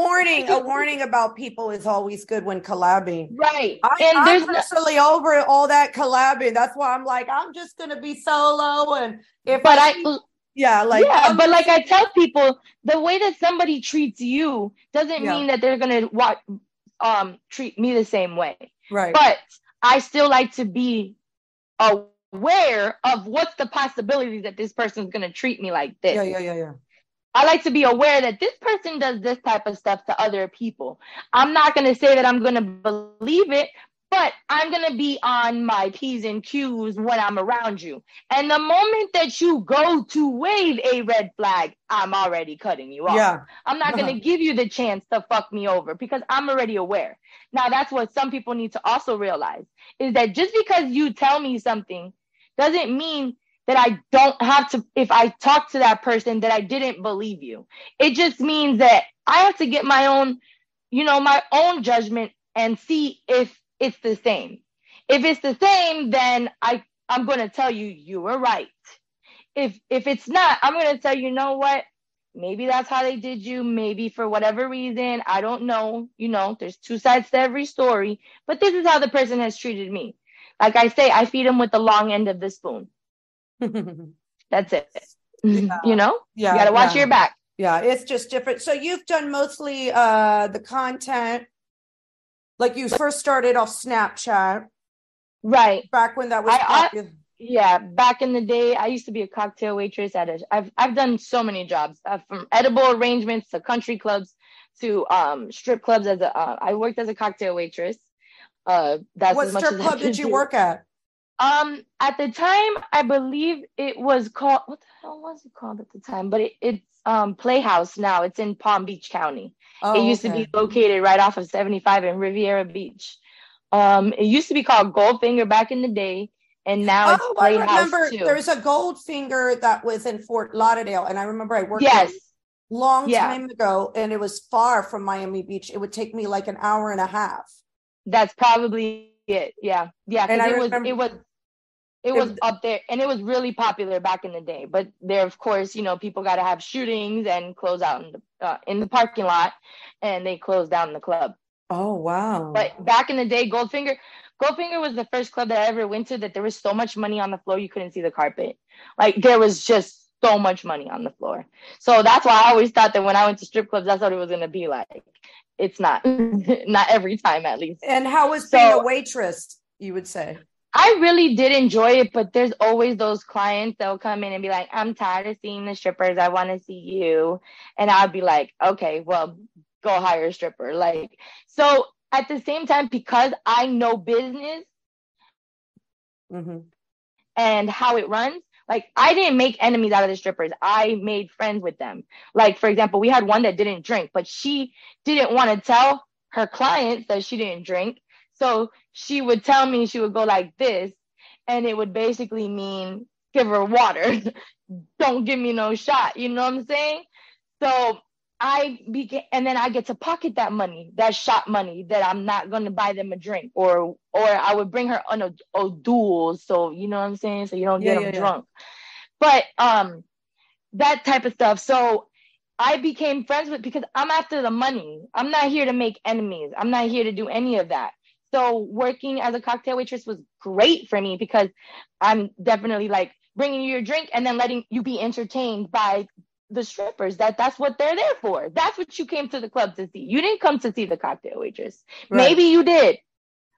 warning about people is always good when collabing. Right. I'm personally over all that collabing. That's why I'm like, I'm just going to be solo. And if but I yeah, like, yeah, but like I tell people, the way that somebody treats you doesn't mean that they're going to treat me the same way. Right. But I still like to be aware of what's the possibility that this person's going to treat me like this. Yeah. I like to be aware that this person does this type of stuff to other people. I'm not going to say that I'm going to believe it, but I'm going to be on my P's and Q's when I'm around you. And the moment that you go to wave a red flag, I'm already cutting you off. Yeah. I'm not going to give you the chance to fuck me over because I'm already aware. Now, that's what some people need to also realize, is that just because you tell me something doesn't mean that I don't have to, if I talk to that person, that I didn't believe you. It just means that I have to get my own, my own judgment and see if it's the same. If it's the same, then I'm going to tell you, you were right. If it's not, I'm going to tell you, you know what? Maybe that's how they did you. Maybe for whatever reason, I don't know. There's two sides to every story, but this is how the person has treated me. Like I say, I feed them with the long end of the spoon. That's it. Yeah. Yeah, you got to watch your back. Yeah, it's just different. So you've done mostly the content. Like you first started off Snapchat. Right. Back when that was popular. Yeah, back in the day, I used to be a cocktail waitress I've done so many jobs, from edible arrangements to country clubs to strip clubs. I worked as a cocktail waitress. That's what strip club did you work at? At the time, I believe it was called, what the hell was it called at the time? But it's Playhouse now. It's in Palm Beach County. It used to be located right off of 75 in Riviera Beach. It used to be called Goldfinger back in the day. And now it's Playhouse. I remember too. There's a Goldfinger that was in Fort Lauderdale. And I remember I worked there a long time ago, and it was far from Miami Beach. It would take me like an hour and a half. That's probably it. Yeah. Yeah. Because it was up there, and it was really popular back in the day. But there, of course, people got to have shootings and close out in the parking lot, and they closed down the club. Oh, wow. But back in the day, Goldfinger was the first club that I ever went to that there was so much money on the floor you couldn't see the carpet. Like there was just so much money on the floor. So that's why I always thought that when I went to strip clubs, that's what it was going to be like. It's not every time, at least. And how was being a waitress, you would say? I really did enjoy it, but there's always those clients that will come in and be like, I'm tired of seeing the strippers. I want to see you. And I'll be like, okay, well, go hire a stripper. Like, so at the same time, because I know business mm-hmm. and how it runs, like, I didn't make enemies out of the strippers. I made friends with them. Like, for example, we had one that didn't drink, but she didn't want to tell her clients that she didn't drink. So she would tell me, she would go like this, and it would basically mean, give her water. Don't give me no shot. You know what I'm saying? So I began, and then I get to pocket that money, that shot money, that I'm not going to buy them a drink, or I would bring her on a duel. So, you know what I'm saying? So you don't get them drunk. But that type of stuff. So I became friends with, because I'm after the money. I'm not here to make enemies. I'm not here to do any of that. So working as a cocktail waitress was great for me, because I'm definitely like bringing you your drink and then letting you be entertained by the strippers. That's what they're there for. That's what you came to the club to see. You didn't come to see the cocktail waitress. Right. Maybe you did,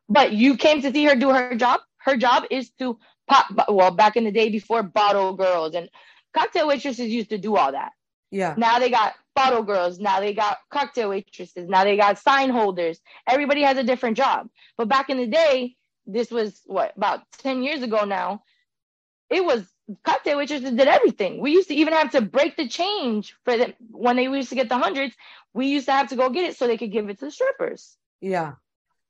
but you came to see her do her job. Her job is to pop, well, back in the day before bottle girls, and cocktail waitresses used to do all that. Yeah. Now they got bottle girls. Now they got cocktail waitresses. Now they got sign holders. Everybody has a different job. But back in the day, this was what, about 10 years ago now, it was cocktail waitresses did everything. We used to even have to break the change for them. When they used to get the hundreds, we used to have to go get it so they could give it to the strippers. Yeah.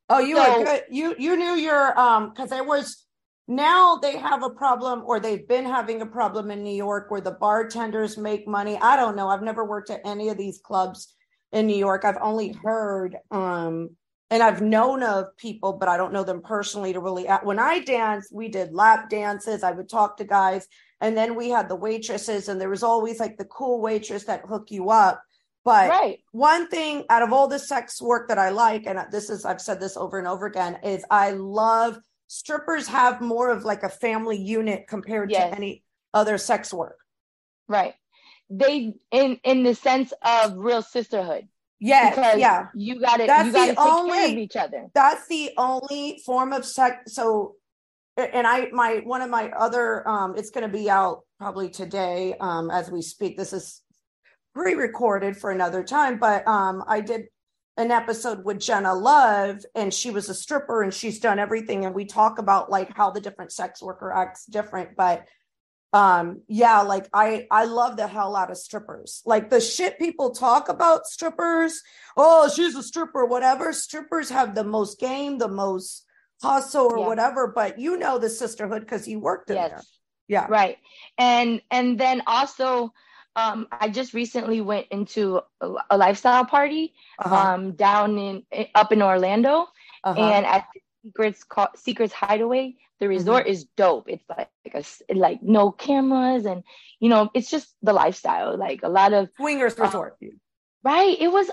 Oh, you were good. You knew your, because I was. Now they have a problem, or they've been having a problem in New York, where the bartenders make money. I don't know. I've never worked at any of these clubs in New York. I've only heard and I've known of people, but I don't know them personally to really. When I danced, we did lap dances. I would talk to guys, and then we had the waitresses, and there was always like the cool waitress that hook you up. But right. One thing out of all the sex work that I like, and this is, I've said this over and over again, is I love strippers have more of like a family unit compared yes. to any other sex work. Right. They in the sense of real sisterhood. Yes. Because yeah. You got it. You got to take care of each other. That's the only form of sex. So, and one of my other, it's going to be out probably today as we speak. This is pre-recorded for another time, but I did an episode with Jenna Love, and she was a stripper and she's done everything. And we talk about like how the different sex worker acts different, but yeah, like I love the hell out of strippers. Like the shit people talk about strippers. Oh, she's a stripper, whatever. Strippers have the most game, the most hustle or yeah. whatever, but you know, the sisterhood, because you worked in yes. there. Yeah. Right. And then also, I just recently went into a lifestyle party uh-huh. Down up in Orlando uh-huh. and at Secrets Hideaway. The resort mm-hmm. is dope. It's like no cameras, and you know, it's just the lifestyle. Like a lot of swingers resort, right? It was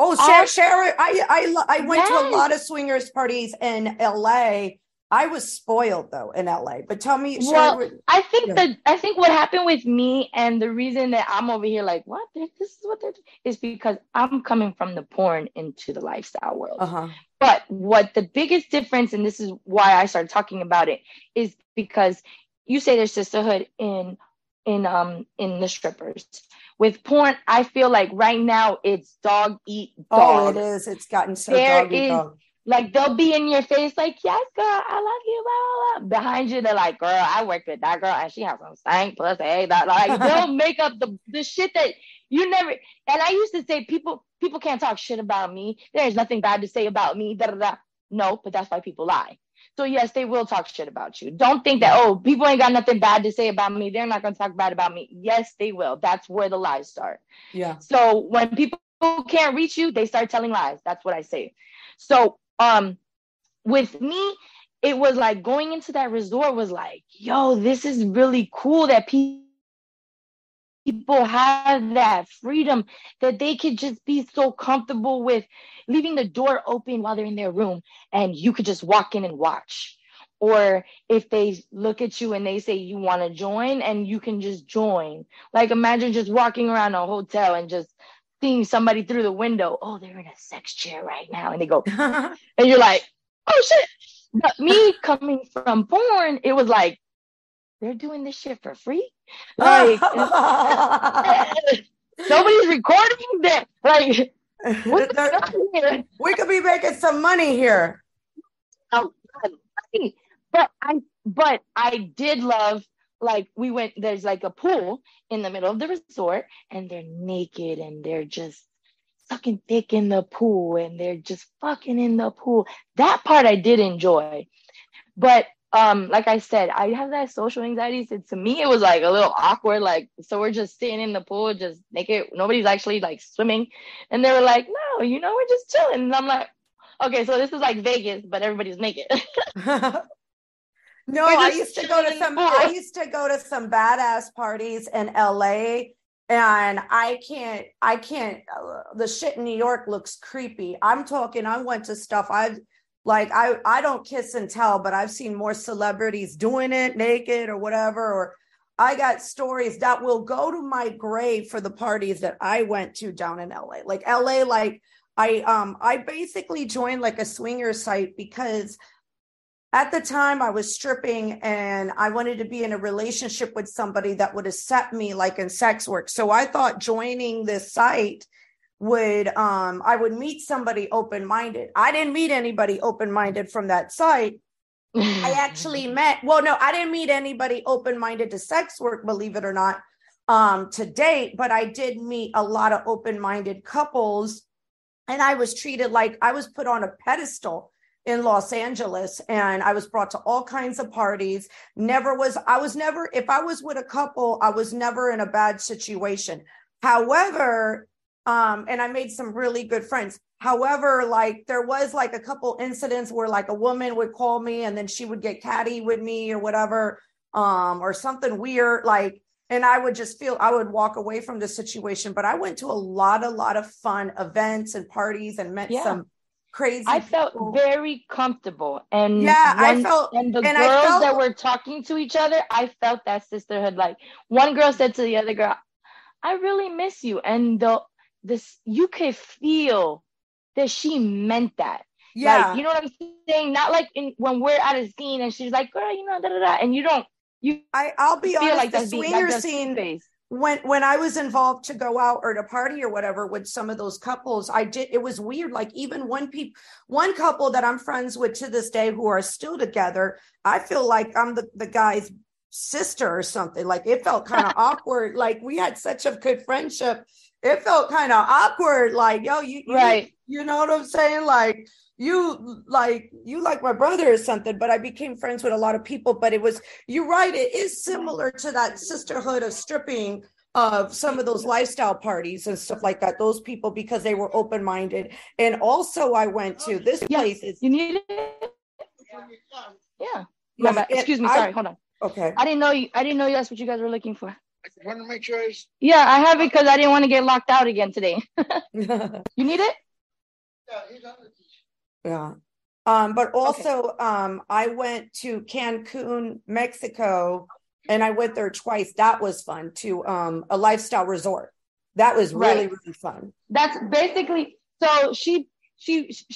Sharon. I went yes. to a lot of swingers parties in LA. I was spoiled though in LA, but tell me. Well, I think what happened with me, and the reason that I'm over here like, what? This is what they're doing, is because I'm coming from the porn into the lifestyle world. Uh-huh. But what the biggest difference, and this is why I started talking about it, is because you say there's sisterhood in the strippers. With porn, I feel like right now it's dog eat dog. Oh, it is. It's gotten so dog eat dog. Like, they'll be in your face like, yes, girl, I love you, blah, blah, blah. Behind you, they're like, girl, I worked with that girl, and she has some stank plus a that. Like, they'll make up the shit that you never... And I used to say, people can't talk shit about me. There's nothing bad to say about me. Da, da, da. No, but that's why people lie. So, yes, they will talk shit about you. Don't think that, oh, people ain't got nothing bad to say about me, they're not going to talk bad about me. Yes, they will. That's where the lies start. Yeah. So, when people can't reach you, they start telling lies. That's what I say. So... with me, it was like going into that resort was like, yo, this is really cool that people have that freedom, that they could just be so comfortable with leaving the door open while they're in their room, and you could just walk in and watch. Or if they look at you and they say you want to join, and you can just join. Like, imagine just walking around a hotel and just seeing somebody through the window, oh, they're in a sex chair right now, and they go and you're like, oh shit, But me coming from porn, it was like, they're doing this shit for free? Like, nobody's recording that. Like, we could be making some money here. But I did love, like, we went, there's like a pool in the middle of the resort, and they're naked and they're just sucking dick in the pool and they're just fucking in the pool. That part I did enjoy. But like I said, I have that social anxiety. So to me, it was like a little awkward. Like, so we're just sitting in the pool, just naked. Nobody's actually like swimming. And they were like, no, you know, we're just chilling. And I'm like, okay, so this is like Vegas, but everybody's naked. No, I used to go to some badass parties in LA, and I can't, the shit in New York looks creepy. I'm talking, I went to stuff. I don't kiss and tell, but I've seen more celebrities doing it naked or whatever, or I got stories that will go to my grave for the parties that I went to down in LA. Like LA, like I basically joined like a swinger site because at the time I was stripping and I wanted to be in a relationship with somebody that would accept me like in sex work. So I thought joining this site would meet somebody open-minded. I didn't meet anybody open-minded from that site. I didn't meet anybody open-minded to sex work, believe it or not, to date, but I did meet a lot of open-minded couples, and I was treated like I was put on a pedestal in Los Angeles, and I was brought to all kinds of parties. If I was with a couple, I was never in a bad situation. However, and I made some really good friends. However, like there was like a couple incidents where like a woman would call me and then she would get catty with me or whatever, or something weird. Like, and I would walk away from the situation, but I went to a lot of fun events and parties and met some crazy people. Felt very comfortable, and girls that were talking to each other, I felt that sisterhood. Like one girl said to the other girl, I really miss you, and you could feel that she meant that. Yeah, like, you know what I'm saying? Not like when we're at a scene and she's like, girl, you know, da da da, and you don't. I'll be honest, like the swinger scene. When I was involved to go out or to party or whatever with some of those couples, it was weird. Like even one couple that I'm friends with to this day who are still together, I feel like I'm the guy's sister or something. Like it felt kind of awkward. Like we had such a good friendship. It felt kind of awkward. Like, yo, you know what I'm saying? Like you like my brother or something, but I became friends with a lot of people. But it was, you're right, it is similar to that sisterhood of stripping, of some of those lifestyle parties and stuff like that, those people, because they were open-minded. And also I went to this place. You need it? Yeah. Excuse me, sorry, hold on. Okay. I didn't know that's what you guys were looking for. I wanted to make sure. I have it because I didn't want to get locked out again today. You need it? Yeah, he's on the beach. Yeah. But also, okay. I went to Cancun, Mexico, and I went there twice. That was fun, to a lifestyle resort. That was really, really fun. That's basically, so she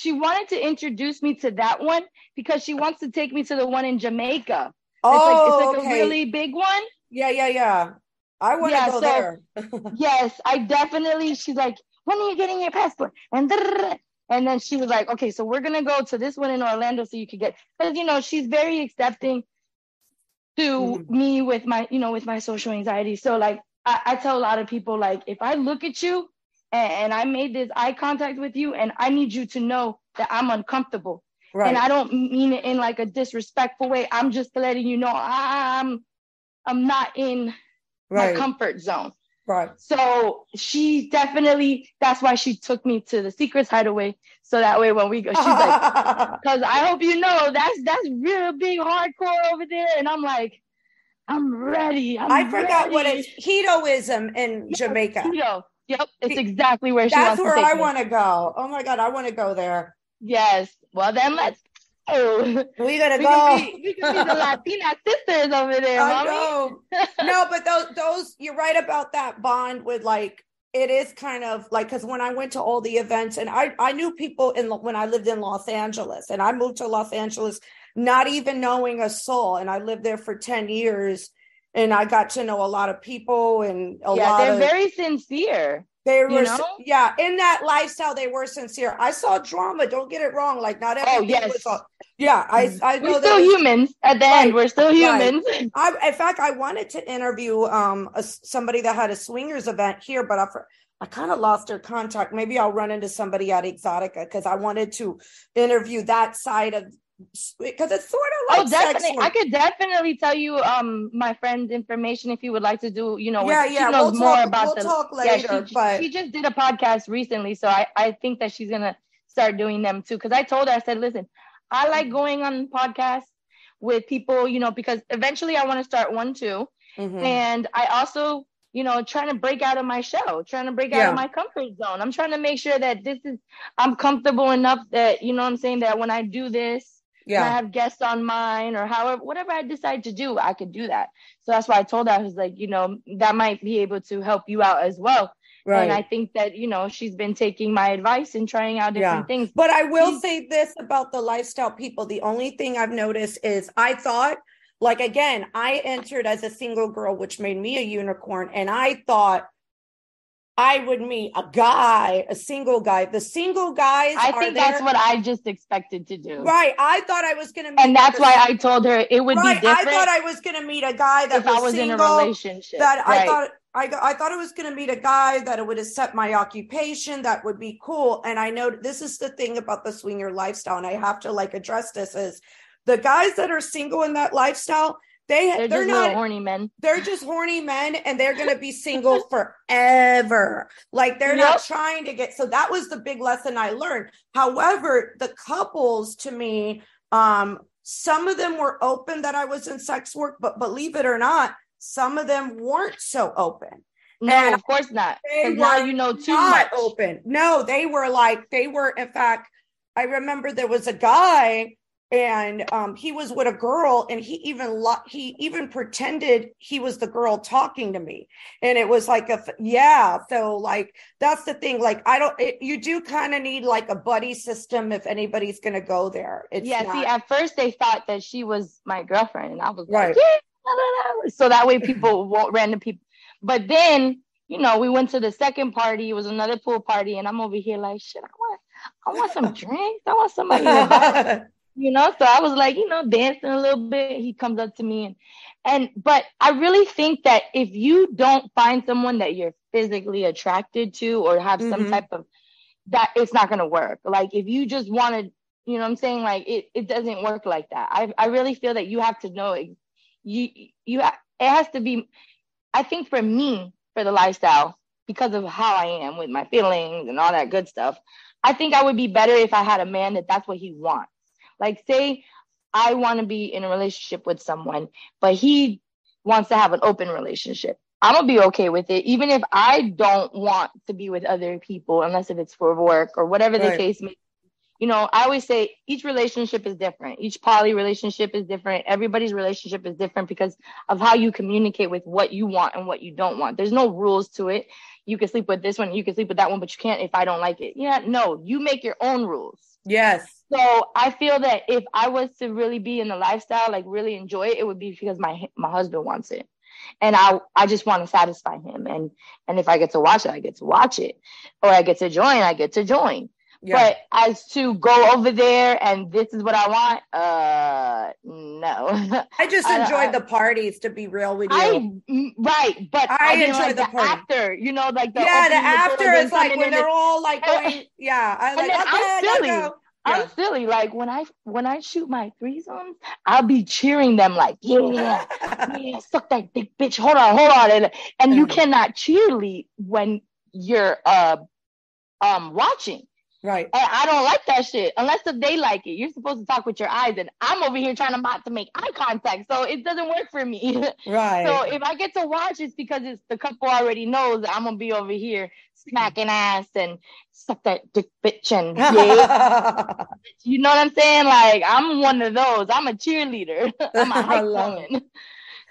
wanted to introduce me to that one because she wants to take me to the one in Jamaica. Oh, it's like a really big one. Yeah. I want to go there. Yes, I definitely. She's like, when are you getting your passport? And then she was like, okay, so we're going to go to this one in Orlando so you could get, because, you know, she's very accepting to me with my, you know, with my social anxiety. So like, I tell a lot of people, like, if I look at you and I made this eye contact with you, and I need you to know that I'm uncomfortable. Right. And I don't mean it in like a disrespectful way. I'm just letting you know I'm not in my comfort zone. Right. So she definitely, that's why she took me to the Secrets Hideaway. So that way when we go, she's like, because I hope you know that's real big hardcore over there. And I'm like, I'm ready. I forgot what it's Hedonism in Jamaica. Hedo. Yep. It's exactly where that's where I want to go. Oh my God, I want to go there. Yes. Well, then let's go. We gotta go. We can be the Latina sisters over there, mommy. No, but those, you're right about that bond with, like, it is kind of like, because when I went to all the events, and I knew people when I lived in Los Angeles, and I moved to Los Angeles not even knowing a soul. And I lived there for 10 years and I got to know a lot of people and a lot. They're very sincere. They were, yeah, in that lifestyle, they were sincere. I saw drama. Don't get it wrong. Like not everything was all, yeah, I know we're still humans. At the end, we're still humans. In fact, I wanted to interview somebody that had a swingers event here, but I kind of lost their contact. Maybe I'll run into somebody at Exotica because I wanted to interview that side of, because it's sort of like definitely. I could definitely tell you my friend's information if you would like to do, she knows we'll talk later, but she just did a podcast recently, so I think that she's gonna start doing them too, because I told her, I said, listen, I like going on podcasts with people, because eventually I want to start one too. Mm-hmm. And I also trying to break out of my shell, trying to break out of my comfort zone. I'm trying to make sure that I'm comfortable enough that, that when I do this, I have guests on mine or however, whatever I decide to do, I could do that. So that's why I told her, I was like, that might be able to help you out as well. Right. And I think that, she's been taking my advice and trying out different things. But I will say this about the lifestyle people. The only thing I've noticed is I thought, like, again, I entered as a single girl, which made me a unicorn. And I thought I would meet a single guy. The single guys, I think that's what I just expected to do. Right. I thought I was going to meet. And that's why I told her it would be different. I thought I was going to meet a guy that was single, in a relationship. That I thought it was going to meet a guy that it would accept my occupation. That would be cool. And I know this is the thing about the swinger lifestyle. And I have to address this is the guys that are single in that lifestyle, They're not horny men. They're just horny men, and they're going to be single forever. They're not trying to get. So that was the big lesson I learned. However, the couples to me, some of them were open that I was in sex work, but believe it or not, some of them weren't so open. No, and of course not. They now too much. Open. No, they were in fact, I remember there was a guy. And he was with a girl, and he even pretended he was the girl talking to me, and it was that's the thing. You do kind of need a buddy system if anybody's gonna go there. See, at first they thought that she was my girlfriend, and I was right. So that way people won't random people. But then we went to the second party. It was another pool party, and I'm over here shit. I want some drinks. I want somebody to buy. So I was dancing a little bit. He comes up to me but I really think that if you don't find someone that you're physically attracted to or have some type of that, it's not going to work. If you just wanted, it doesn't work like that. I really feel that you have to know it has to be, I think for me, for the lifestyle, because of how I am with my feelings and all that good stuff, I think I would be better if I had a man that's what he wants. Say I want to be in a relationship with someone, but he wants to have an open relationship. I'm going to be okay with it, even if I don't want to be with other people, unless if it's for work or whatever the case may be. I always say each relationship is different. Each poly relationship is different. Everybody's relationship is different because of how you communicate with what you want and what you don't want. There's no rules to it. You can sleep with this one, you can sleep with that one, but you can't if I don't like it. Yeah, no, you make your own rules. Yes. So I feel that if I was to really be in the lifestyle, really enjoy it, it would be because my husband wants it. And I just want to satisfy him. And if I get to watch it, I get to watch it. Or I get to join, Yeah. But as to go over there and this is what I want, no. I just enjoyed the parties, to be real with you. But I enjoy the party. After, the after is when they're all going, yeah. I'm silly. When I shoot my threesomes, I'll be cheering them yeah, suck that dick, bitch. Hold on. And you cannot cheerlead when you're watching. Right. And I don't like that shit unless if they like it. You're supposed to talk with your eyes, and I'm over here trying to make eye contact, so it doesn't work for me. Right. So if I get to watch, it's because it's the couple already knows that I'm gonna be over here smacking ass and suck that dick, bitch, and yeah. You know what I'm saying? I'm one of those. I'm a cheerleader. I'm a hype woman.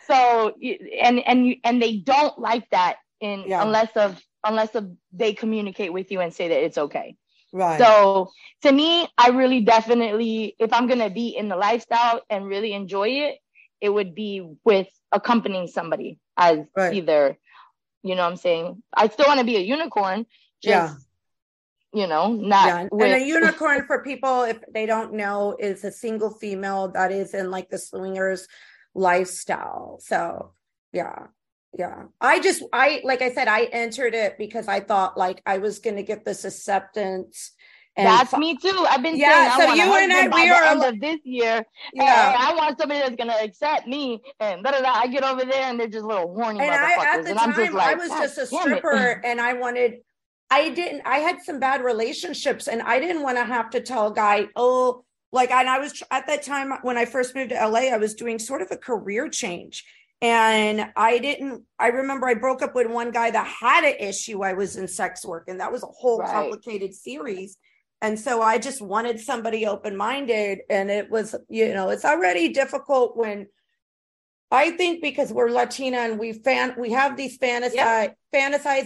So and they don't like that unless they communicate with you and say that it's okay. Right. So to me, I really definitely, if I'm going to be in the lifestyle and really enjoy it, it would be with accompanying somebody as right. either, you know what I'm saying? I still want to be a unicorn. Just, yeah. you know, not. Yeah. With... And a unicorn for people, if they don't know, is a single female that is in like the swingers lifestyle. So yeah. Yeah. I like I said, I entered it because I thought like I was going to get this acceptance. And that's me too. I've been saying, so you and I, we are end of this year. Yeah. And I want somebody that's going to accept me. And I get over there and they're just little horny and motherfuckers. At the time, I'm just like, I was just a stripper and I had some bad relationships and I didn't want to have to tell a guy, oh, like, and I was at that time when I first moved to LA, I was doing sort of a career change. And I remember I broke up with one guy that had an issue. I was in sex work and that was a whole right. complicated series. And so I just wanted somebody open-minded, and it was, you know, it's already difficult when I think because we're Latina and we have these fantasize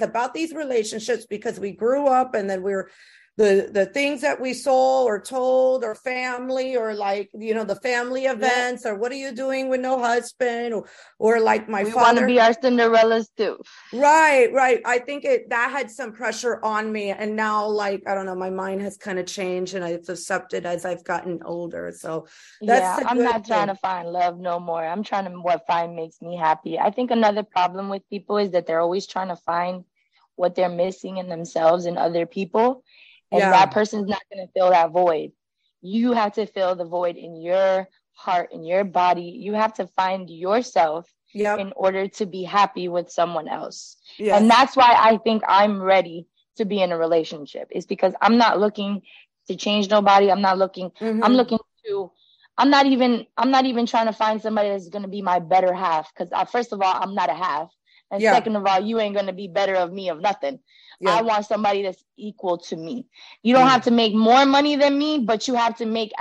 about these relationships because we grew up and then we're the things that we saw or told or family or like, you know, the family events or what are you doing with no husband or like my father. We want to be our Cinderellas too. Right, right. I think that had some pressure on me. And now like, I don't know, my mind has kind of changed and I've accepted as I've gotten older. So that's I'm not trying to find love no more. I'm trying to what find makes me happy. I think another problem with people is that they're always trying to find what they're missing in themselves and other people. And that person's not going to fill that void. You have to fill the void in your heart, in your body. You have to find yourself in order to be happy with someone else. Yes. And that's why I think I'm ready to be in a relationship. It's because I'm not looking to change nobody. I'm not looking. Mm-hmm. I'm not even trying to find somebody that's going to be my better half. Because first of all, I'm not a half. And second of all, you ain't going to be better of me of nothing. Yeah. I want somebody that's equal to me. You don't have to make more money than me, but you have to make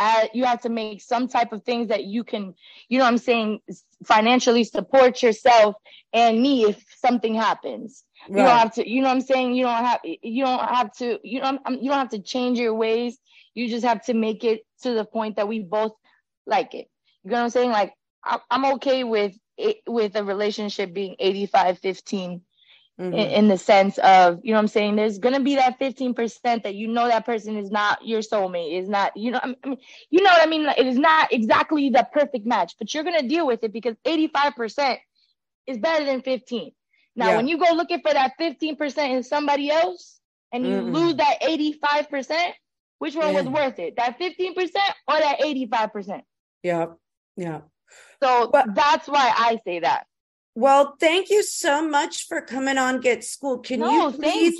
some type of things that you can, you know what I'm saying, financially support yourself and me if something happens. Right. You don't have to, you know what I'm saying, you don't have to change your ways. You just have to make it to the point that we both like it. You know what I'm saying? Like I'm okay with a relationship being 85-15. Mm-hmm. In the sense of, you know what I'm saying, there's going to be that 15% that you know that person is not your soulmate, is not, you know, it is not exactly the perfect match, but you're going to deal with it because 85% is better than 15. Now, when you go looking for that 15% in somebody else and you lose that 85%, which one was worth it? That 15% or that 85%? Yeah, yeah. So that's why I say that. Well, thank you so much for coming on Get School. Please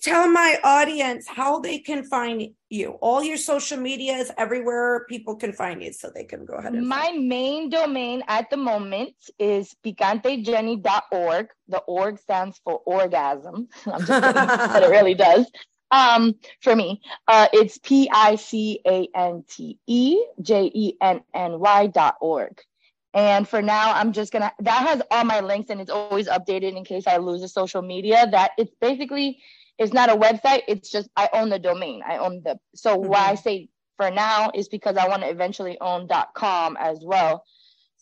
tell my audience how they can find you. All your social medias, everywhere people can find you, so they can go ahead and my main domain at the moment is picantejenny.org. The org stands for orgasm. I'm just kidding, but it really does. For me, it's PICANTEJENNY.org. And for now, I'm just going to, that has all my links and it's always updated in case I lose the social media. That it's basically, it's not a website. It's just, I own the domain. So why I say for now is because I want to eventually own .com as well.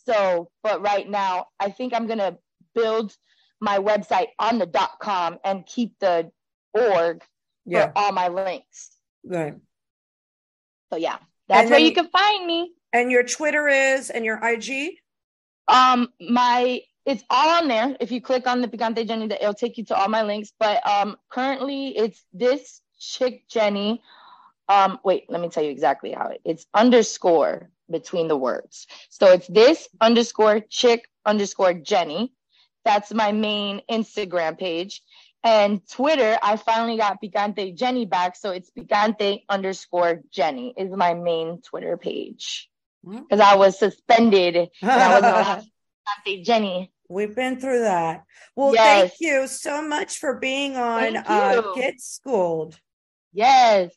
So, but right now I think I'm going to build my website on the .com and keep the .org for all my links. Right. So yeah, that's where you can find me. And your Twitter is, and your IG? It's all on there. If you click on the Picante Jenny, it'll take you to all my links. But currently it's this chick Jenny. Wait, let me tell you exactly how it's underscore between the words. So it's this _chick_Jenny. That's my main Instagram page. And Twitter, I finally got Picante Jenny back. So it's Picante_Jenny is my main Twitter page. Because I was suspended and I wasn't allowed to Jenny. We've been through that. Well, thank you so much for being on Get Schooled. Yes.